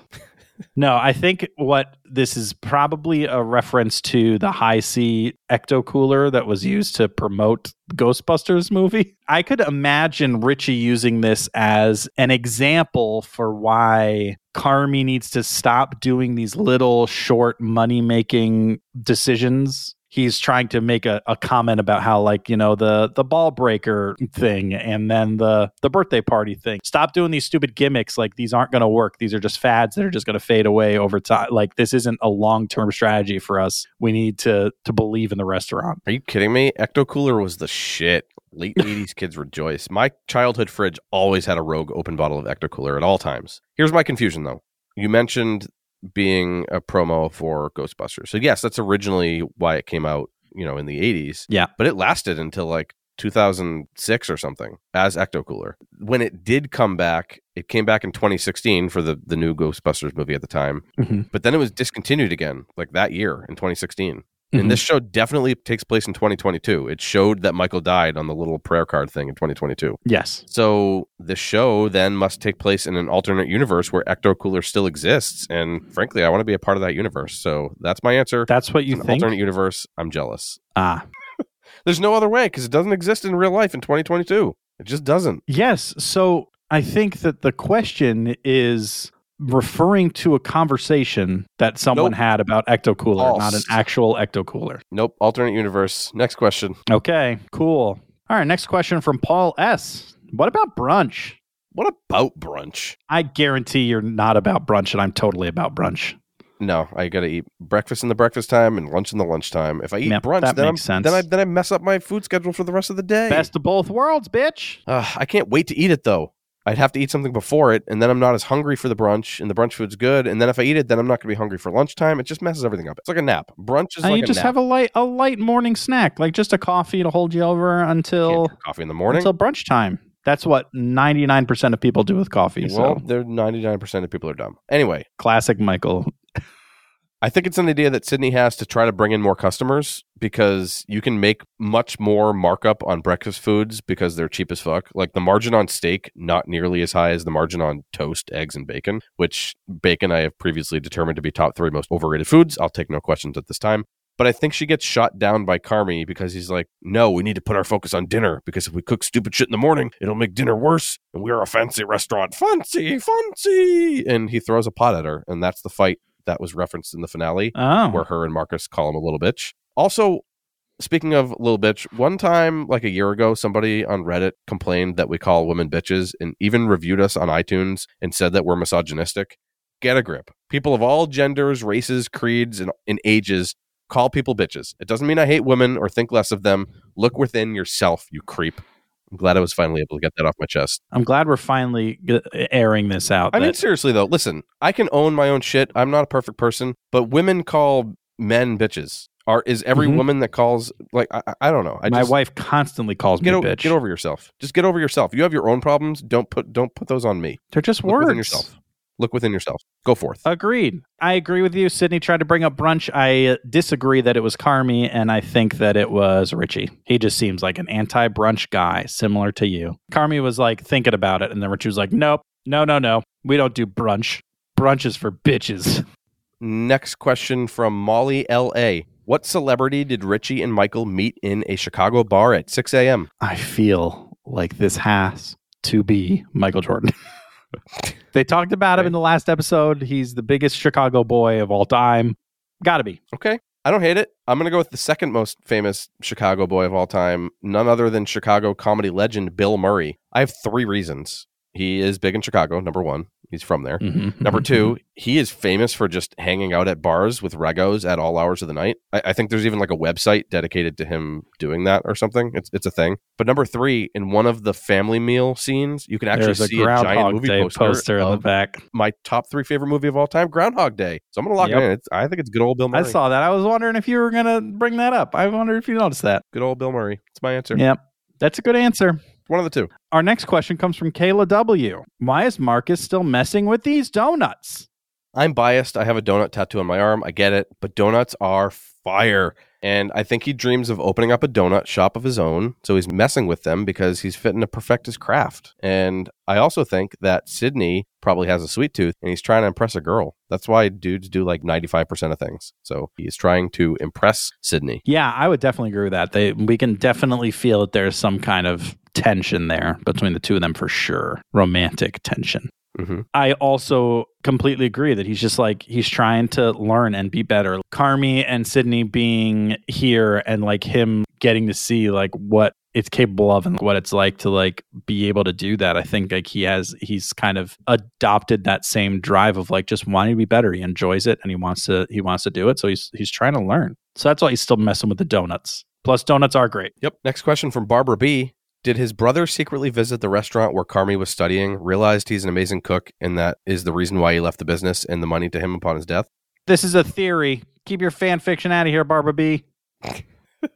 No, I think what this is probably a reference to the high C Ecto Cooler that was used to promote the Ghostbusters movie. I could imagine Richie using this as an example for why Carmy needs to stop doing these little short money-making decisions. He's trying to make a, a comment about how, like, you know, the the ball breaker thing and then the, the birthday party thing. Stop doing these stupid gimmicks. Like, these aren't going to work. These are just fads that are just going to fade away over time. Like, this isn't a long-term strategy for us. We need to to believe in the restaurant. Are you kidding me? Ecto Cooler was the shit. Late eighties kids rejoice. My childhood fridge always had a rogue open bottle of Ecto Cooler at all times. Here's my confusion, though. You mentioned being a promo for Ghostbusters. So yes, that's originally why it came out, you know, in the eighties. Yeah. But it lasted until like two thousand six or something as Ecto Cooler. When it did come back, it came back in twenty sixteen for the, the new Ghostbusters movie at the time. Mm-hmm. But then it was discontinued again, like that year in twenty sixteen. Mm-hmm. And this show definitely takes place in twenty twenty-two. It showed that Michael died on the little prayer card thing in twenty twenty-two. Yes. So the show then must take place in an alternate universe where Ecto Cooler still exists. And frankly, I want to be a part of that universe. So that's my answer. That's what you it's an think? Alternate universe. I'm jealous. Ah. There's no other way because it doesn't exist in real life in twenty twenty-two. It just doesn't. Yes. So I think that the question is referring to a conversation that someone nope. had about Ecto Cooler, False. Not an actual Ecto Cooler. Nope. Alternate universe. Next question. Okay. Cool. All right. Next question from Paul S. What about brunch? What about brunch? I guarantee you're not about brunch, and I'm totally about brunch. No, I got to eat breakfast in the breakfast time and lunch in the lunch time. If I eat yep, brunch, then, I'm, then, I, then I mess up my food schedule for the rest of the day. Best of both worlds, bitch. Uh, I can't wait to eat it, though. I'd have to eat something before it, and then I'm not as hungry for the brunch, and the brunch food's good, and then if I eat it, then I'm not going to be hungry for lunchtime. It just messes everything up. It's like a nap. Brunch is and like a nap. You just have a light a light morning snack, like just a coffee to hold you over until coffee in the morning until brunch time. That's what ninety-nine percent of people do with coffee. Well, so. They're ninety-nine percent of people are dumb. Anyway. Classic Michael. I think it's an idea that Sydney has to try to bring in more customers because you can make much more markup on breakfast foods because they're cheap as fuck. Like the margin on steak, not nearly as high as the margin on toast, eggs, and bacon, which bacon I have previously determined to be top three most overrated foods. I'll take no questions at this time. But I think she gets shot down by Carmy because he's like, no, we need to put our focus on dinner, because if we cook stupid shit in the morning, it'll make dinner worse. And we're a fancy restaurant. Fancy, fancy. And he throws a pot at her. And that's the fight that was referenced in the finale, oh. where her and Marcus call him a little bitch. Also, speaking of little bitch, one time, like a year ago, somebody on Reddit complained that we call women bitches and even reviewed us on iTunes and said that we're misogynistic. Get a grip. People of all genders, races, creeds, and, and ages call people bitches. It doesn't mean I hate women or think less of them. Look within yourself, you creep. I'm glad I was finally able to get that off my chest. I'm glad we're finally airing this out. I that- mean, seriously, though, listen, I can own my own shit. I'm not a perfect person, but women call men bitches. Are, is every mm-hmm. woman that calls, like, I, I don't know. I my just, wife constantly calls me o- bitch. Get over yourself. Just get over yourself. You have your own problems. Don't put, don't put those on me. They're just look words. Within yourself. Look within yourself. Go forth. Agreed. I agree with you. Sydney tried to bring up brunch. I disagree that it was Carmy, and I think that it was Richie. He just seems like an anti-brunch guy, similar to you. Carmy was like thinking about it, and then Richie was like, nope, no, no, no. We don't do brunch. Brunch is for bitches. Next question from Molly L A. What celebrity did Richie and Michael meet in a Chicago bar at six a.m.? I feel like this has to be Michael Jordan. They talked about him right. in the last episode. He's the biggest Chicago boy of all time. Gotta be. Okay. I don't hate it. I'm going to go with the second most famous Chicago boy of all time. None other than Chicago comedy legend Bill Murray. I have three reasons. He is big in Chicago. Number one, he's from there. Mm-hmm. Number two, he is famous for just hanging out at bars with regos at all hours of the night. I, I think there's even like a website dedicated to him doing that or something. It's it's a thing. But number three, in one of the family meal scenes, you can actually there's see a, a giant movie Day poster, poster in the back. My top three favorite movie of all time, Groundhog Day. So I'm going to lock yep. it in. It's, I think it's good old Bill Murray. I saw that. I was wondering if you were going to bring that up. I wondered if you noticed that. Good old Bill Murray. It's my answer. Yep. That's a good answer. One of the two. Our next question comes from Kayla W. Why is Marcus still messing with these donuts? I'm biased. I have a donut tattoo on my arm. I get it. But donuts are fire. And I think he dreams of opening up a donut shop of his own. So he's messing with them because he's fitting to perfect his craft. And I also think that Sydney probably has a sweet tooth and he's trying to impress a girl. That's why dudes do like ninety-five percent of things. So he's trying to impress Sydney. Yeah, I would definitely agree with that. They, we can definitely feel that there's some kind of tension there between the two of them for sure. Romantic tension. Mm-hmm. I also completely agree that he's just like, he's trying to learn and be better. Carmy and Sydney being here and like him getting to see like what it's capable of and what it's like to like be able to do that. I think like he has, he's kind of adopted that same drive of like just wanting to be better. He enjoys it and he wants to, he wants to do it. So he's, he's trying to learn. So that's why he's still messing with the donuts. Plus donuts are great. Yep. Next question from Barbara B. Did his brother secretly visit the restaurant where Carmy was studying, realized he's an amazing cook, and that is the reason why he left the business and the money to him upon his death? This is a theory. Keep your fan fiction out of here, Barbara B.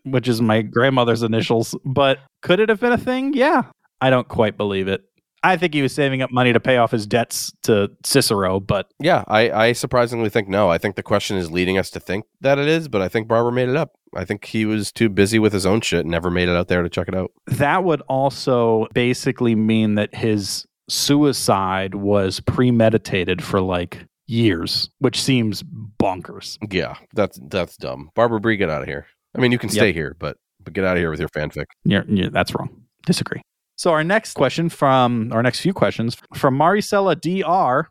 Which is my grandmother's initials. But could it have been a thing? Yeah. I don't quite believe it. I think he was saving up money to pay off his debts to Cicero, but... Yeah, I, I surprisingly think no. I think the question is leading us to think that it is, but I think Barbara made it up. I think he was too busy with his own shit and never made it out there to check it out. That would also basically mean that his suicide was premeditated for like years, which seems bonkers. Yeah, that's that's dumb. Barbara Bree, get out of here. I mean, you can stay yep. here, but, but get out of here with your fanfic. Yeah, yeah, that's wrong. Disagree. So our next question from, our next few questions from Maricela D R.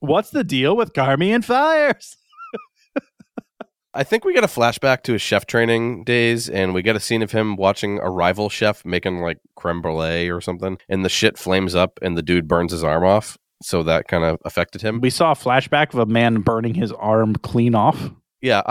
What's the deal with Carmy and fires? I think we get a flashback to his chef training days, and we get a scene of him watching a rival chef making like creme brulee or something, and the shit flames up and the dude burns his arm off. So that kind of affected him. We saw a flashback of a man burning his arm clean off. Yeah.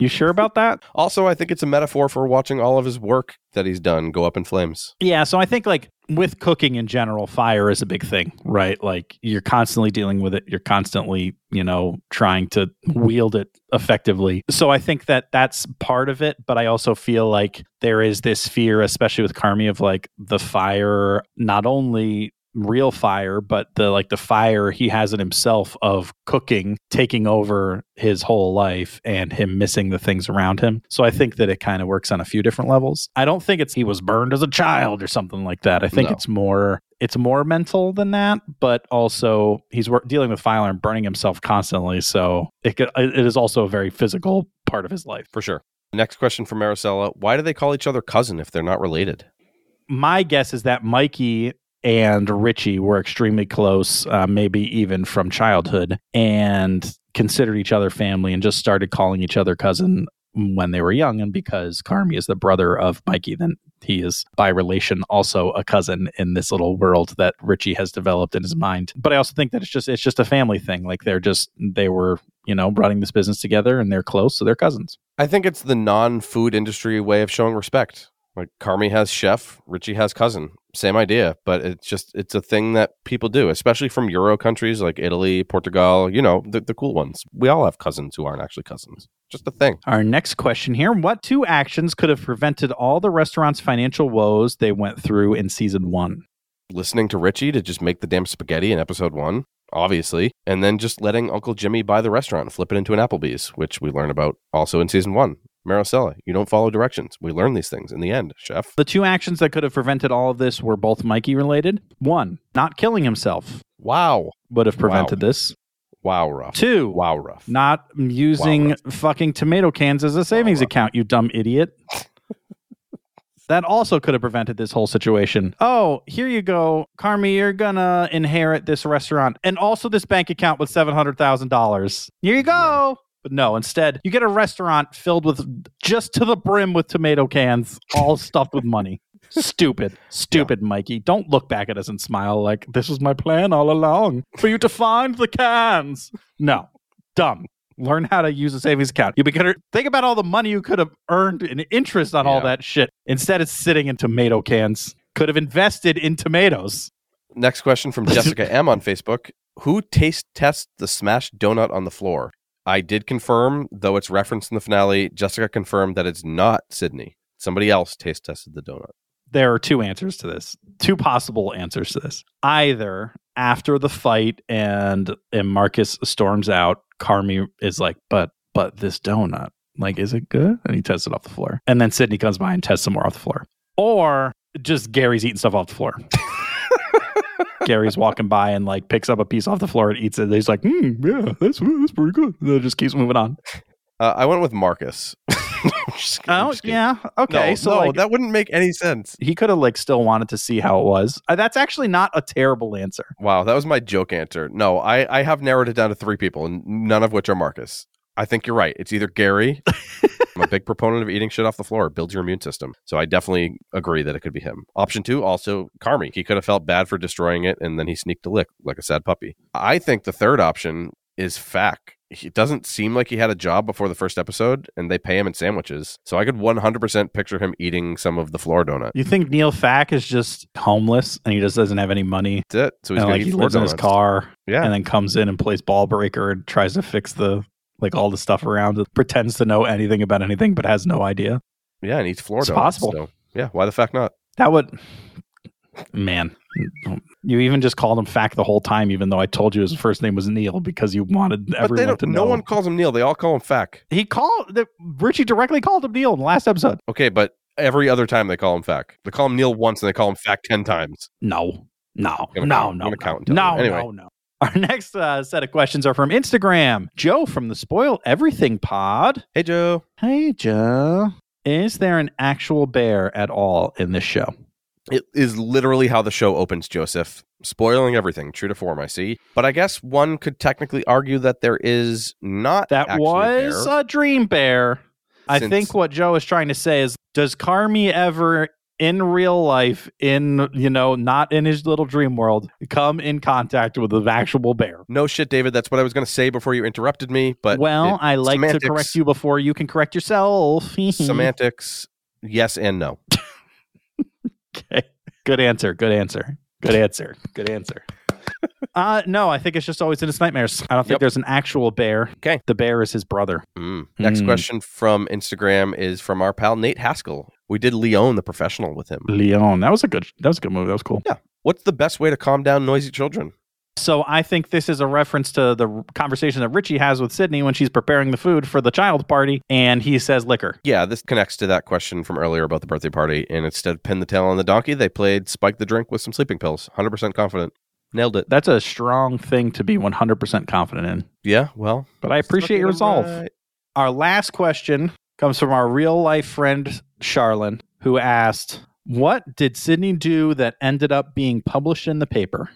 You sure about that? Also, I think it's a metaphor for watching all of his work that he's done go up in flames. Yeah, so I think like with cooking in general, fire is a big thing, right? Like you're constantly dealing with it. You're constantly, you know, trying to wield it effectively. So I think that that's part of it. But I also feel like there is this fear, especially with Carmy, of like the fire, not only real fire, but the like the fire he has in himself of cooking taking over his whole life and him missing the things around him. So I think that it kind of works on a few different levels. I don't think it's he was burned as a child or something like that. I think no. it's more it's more mental than that, but also he's work- dealing with fire and burning himself constantly. So it could, it is also a very physical part of his life. For sure. Next question from Maricela. Why do they call each other cousin if they're not related? My guess is that Mikey and Richie were extremely close, uh, maybe even from childhood, and considered each other family and just started calling each other cousin when they were young. And because Carmy is the brother of Mikey, then he is by relation also a cousin in this little world that Richie has developed in his mind. But I also think that it's just it's just a family thing. Like they're just they were, you know, running this business together and they're close, so they're cousins. I think it's the non-food industry way of showing respect. Like Carmy has chef, Richie has cousin. Same idea, but it's just it's a thing that people do, especially from Euro countries like Italy, Portugal, you know, the, the cool ones. We all have cousins who aren't actually cousins. Just a thing. Our next question here. What two actions could have prevented all the restaurant's financial woes they went through in season one? Listening to Richie to just make the damn spaghetti in episode one, obviously, and then just letting Uncle Jimmy buy the restaurant and flip it into an Applebee's, which we learn about also in season one. Maricela, you don't follow directions. We learn these things in the end, chef. The two actions that could have prevented all of this were both Mikey related. One, not killing himself. Wow. Would have prevented wow. this. Wow, rough. Two. Wow, rough. Not using wow, rough. fucking tomato cans as a savings wow, account, you dumb idiot. That also could have prevented this whole situation. Oh, here you go. Carmy, you're going to inherit this restaurant and also this bank account with seven hundred thousand dollars. Here you go. Yeah. But no, instead, you get a restaurant filled with just to the brim with tomato cans, all stuffed with money. Stupid, stupid, yeah. Mikey. Don't look back at us and smile like this was my plan all along for you to find the cans. No, dumb. Learn how to use a savings account. You better think about all the money you could have earned in interest on yeah. all that shit. Instead, it's sitting in tomato cans. Could have invested in tomatoes. Next question from Jessica M on Facebook. Who taste tests the smashed donut on the floor? I did confirm, though it's referenced in the finale, Jessica confirmed that it's not Sydney. Somebody else taste tested the donut. There are two answers to this. Two possible answers to this. Either after the fight and and Marcus storms out, Carmy is like, but but this donut, like, is it good? And he tests it off the floor. And then Sydney comes by and tests some more off the floor. Or just Gary's eating stuff off the floor. Gary's walking by and like picks up a piece off the floor and eats it. And he's like, hmm, yeah, that's, that's pretty good. And then just keeps moving on. Uh, I went with Marcus. Just kidding, oh, just yeah. Okay. No, so no, like, that wouldn't make any sense. He could have like still wanted to see how it was. Uh, that's actually not a terrible answer. Wow. That was my joke answer. No, I, I have narrowed it down to three people and none of which are Marcus. I think you're right. It's either Gary. I'm a big proponent of eating shit off the floor. Builds your immune system. So I definitely agree that it could be him. Option two, also Carmy. He could have felt bad for destroying it, and then he sneaked a lick like a sad puppy. I think the third option is Fak. He doesn't seem like he had a job before the first episode, and they pay him in sandwiches. So I could one hundred percent picture him eating some of the floor donut. You think Neil Fak is just homeless and he just doesn't have any money? That's it. So he's and, like, eat he lives donuts. In his car, yeah. and then comes in and plays Ball Breaker and tries to fix the... like all the stuff around it, pretends to know anything about anything, but has no idea. Yeah, and eats floor donuts. It's possible. So, yeah, why the fuck not? That would... Man. You even just called him Fak the whole time, even though I told you his first name was Neil, because you wanted but everyone to know. No one calls him Neil. They all call him Fak. He called... The, Richie directly called him Neil in the last episode. Okay, but every other time they call him Fak. They call him Neil once, and they call him Fak ten times. No. No. No, no, no. Count no, anyway. no, no, no. Our next uh, set of questions are from Instagram. Joe from the Spoil Everything pod. Hey, Joe. Hey, Joe. Is there an actual bear at all in this show? It is literally how the show opens, Joseph. Spoiling everything. True to form, I see. But I guess one could technically argue that there is not That actually was a, bear, a dream bear. I think what Joe is trying to say is, does Carmy ever... in real life, in, you know, not in his little dream world, come in contact with an actual bear? No shit, David. That's what I was going to say before you interrupted me. But Well, it, I like semantics. To correct you before you can correct yourself. Semantics, yes and no. Okay. Good answer. Good answer. Good answer. Good answer. Uh, no, I think it's just always in his nightmares. I don't think yep. there's an actual bear. Okay. The bear is his brother. Mm. Next mm. question from Instagram is from our pal Nate Haskell. We did Leon the Professional with him. Leon. That was a good that was a good movie. That was cool. Yeah. What's the best way to calm down noisy children? So I think this is a reference to the conversation that Richie has with Sydney when she's preparing the food for the child party, and he says liquor. Yeah, this connects to that question from earlier about the birthday party, and instead of pin the tail on the donkey, they played spike the drink with some sleeping pills. one hundred percent confident. Nailed it. That's a strong thing to be one hundred percent confident in. Yeah, well. But I appreciate your resolve. Right. Our last question comes from our real life friend, Charlene, who asked, what did Sydney do that ended up being published in the paper?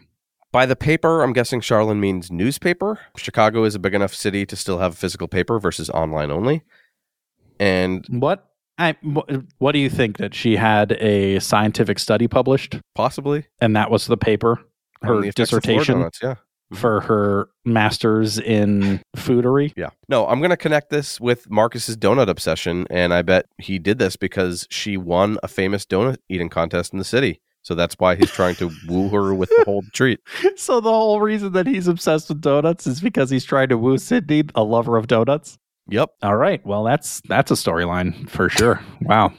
By the paper, I'm guessing Charlene means newspaper. Chicago is a big enough city to still have physical paper versus online only. And what I, what do you think? That she had a scientific study published? Possibly. And that was the paper, her I mean, dissertation donuts, yeah. for her master's in foodery? Yeah. No, I'm going to connect this with Marcus's donut obsession. And I bet he did this because she won a famous donut eating contest in the city. So that's why he's trying to woo her with the whole treat. So the whole reason that he's obsessed with donuts is because he's trying to woo Sydney, a lover of donuts? Yep. All right. Well, that's that's a storyline for sure. Wow.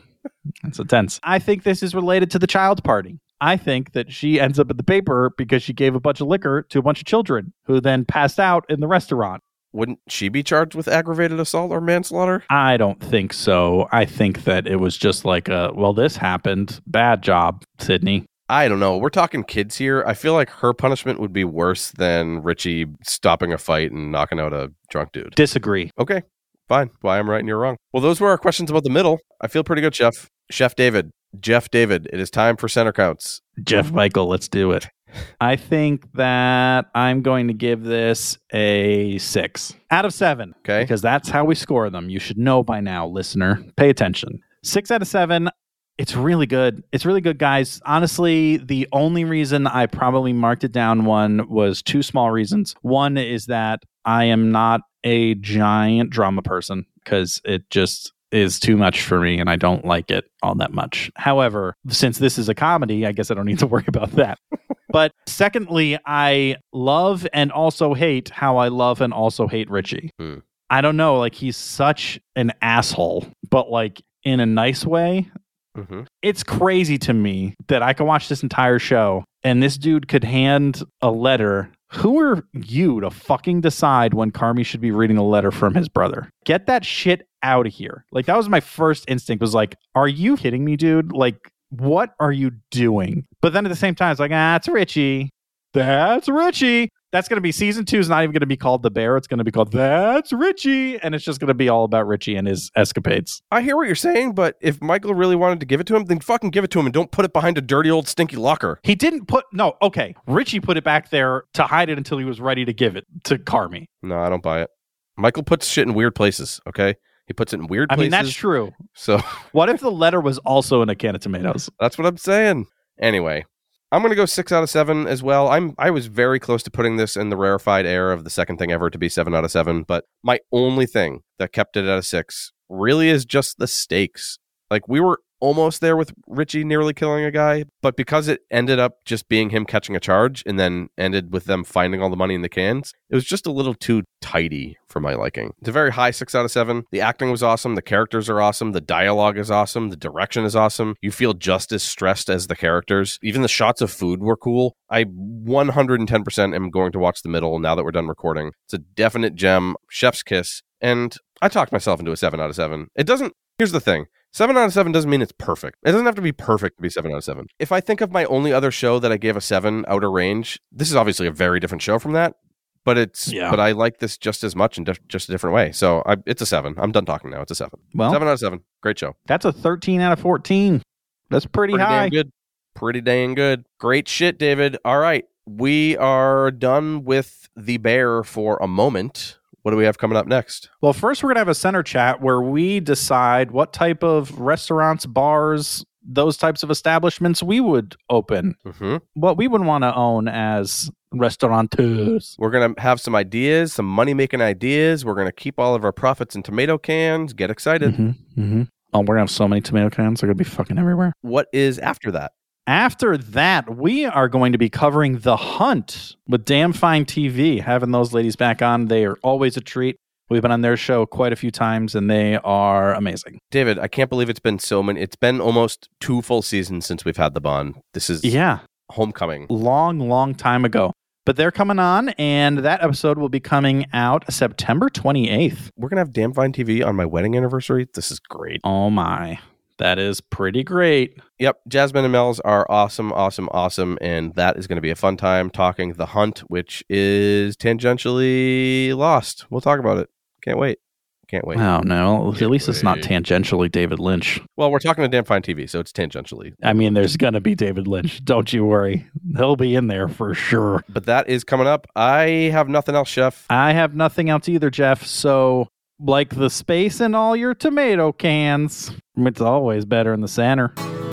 That's intense. I think this is related to the child party. I think that she ends up at the paper because she gave a bunch of liquor to a bunch of children who then passed out in the restaurant. Wouldn't she be charged with aggravated assault or manslaughter? I don't think so. I think that it was just like, a, well, this happened. Bad job, Sydney. I don't know. We're talking kids here. I feel like her punishment would be worse than Richie stopping a fight and knocking out a drunk dude. Disagree. Okay, fine. Why I'm right and you're wrong. Well, those were our questions about the middle. I feel pretty good, Chef. Chef David. Jeff David. It is time for center counts. Jeff Michael, let's do it. I think that I'm going to give this a six out of seven. Okay. Because that's how we score them. You should know by now, listener. Pay attention. Six out of seven. It's really good. It's really good, guys. Honestly, the only reason I probably marked it down one was two small reasons. One is that I am not a giant drama person because it just is too much for me and I don't like it all that much. However, since this is a comedy, I guess I don't need to worry about that. But secondly, I love and also hate how I love and also hate Richie. Mm. I don't know. Like, he's such an asshole, but like in a nice way. Mm-hmm. It's crazy to me that I could watch this entire show and this dude could hand a letter. Who are you to fucking decide when Carmy should be reading a letter from his brother? Get that shit out of here. Like, that was my first instinct, was like, are you kidding me, dude? Like, what are you doing? But then at the same time, it's like, ah, it's Richie. That's Richie. That's going to be season two. Is not even going to be called The Bear. It's going to be called That's Richie. And it's just going to be all about Richie and his escapades. I hear what you're saying, but if Michael really wanted to give it to him, then fucking give it to him and don't put it behind a dirty old stinky locker. He didn't put... No, okay. Richie put it back there to hide it until he was ready to give it to Carmy. No, I don't buy it. Michael puts shit in weird places, okay? He puts it in weird places. I mean, that's true. So what if the letter was also in a can of tomatoes? That's what I'm saying. Anyway, I'm going to go six out of seven as well. I'm I was very close to putting this in the rarefied air of the second thing ever to be seven out of seven. But my only thing that kept it at a six really is just the stakes. Like, we were almost there with Richie nearly killing a guy, but because it ended up just being him catching a charge and then ended with them finding all the money in the cans, it was just a little too tidy for my liking. It's a very high six out of seven. The acting was awesome. The characters are awesome. The dialogue is awesome. The direction is awesome. You feel just as stressed as the characters. Even the shots of food were cool. I one hundred ten percent am going to watch the middle now that we're done recording. It's a definite gem. Chef's kiss. And I talked myself into a seven out of seven. It doesn't... Here's the thing. seven out of seven doesn't mean it's perfect. It doesn't have to be perfect to be seven out of seven. If I think of my only other show that I gave a seven, Outer Range, this is obviously a very different show from that, but it's yeah. but I like this just as much in dif- just a different way. So I, it's a seven. I'm done talking now. It's a seven. Well, seven out of seven. Great show. That's a thirteen out of fourteen. That's pretty, pretty high. Damn good. Pretty dang good. Great shit, David. All right. We are done with The Bear for a moment. What do we have coming up next? Well, first we're going to have a center chat where we decide what type of restaurants, bars, those types of establishments we would open. Mm-hmm. What we would want to own as restaurateurs. We're going to have some ideas, some money-making ideas. We're going to keep all of our profits in tomato cans. Get excited. Mm-hmm. Mm-hmm. Oh, we're going to have so many tomato cans. They're going to be fucking everywhere. What is after that? After that, we are going to be covering The Hunt with Damn Fine T V. Having those ladies back on, they are always a treat. We've been on their show quite a few times, and they are amazing. David, I can't believe it's been so many. It's been almost two full seasons since we've had them on. This is yeah, homecoming. Long, long time ago. But they're coming on, and that episode will be coming out September twenty-eighth. We're going to have Damn Fine T V on my wedding anniversary. This is great. Oh, my. That is pretty great. Yep. Jasmine and Mel's are awesome, awesome, awesome. And that is going to be a fun time talking The Hunt, which is tangentially Lost. We'll talk about it. Can't wait. Can't wait. Oh, no. Can't At least wait. It's not tangentially David Lynch. Well, we're talking to Damn Fine T V, so it's tangentially. I mean, there's going to be David Lynch. Don't you worry. He'll be in there for sure. But that is coming up. I have nothing else, Jeff. I have nothing else either, Jeff. So, like the space in all your tomato cans, it's always better in the center.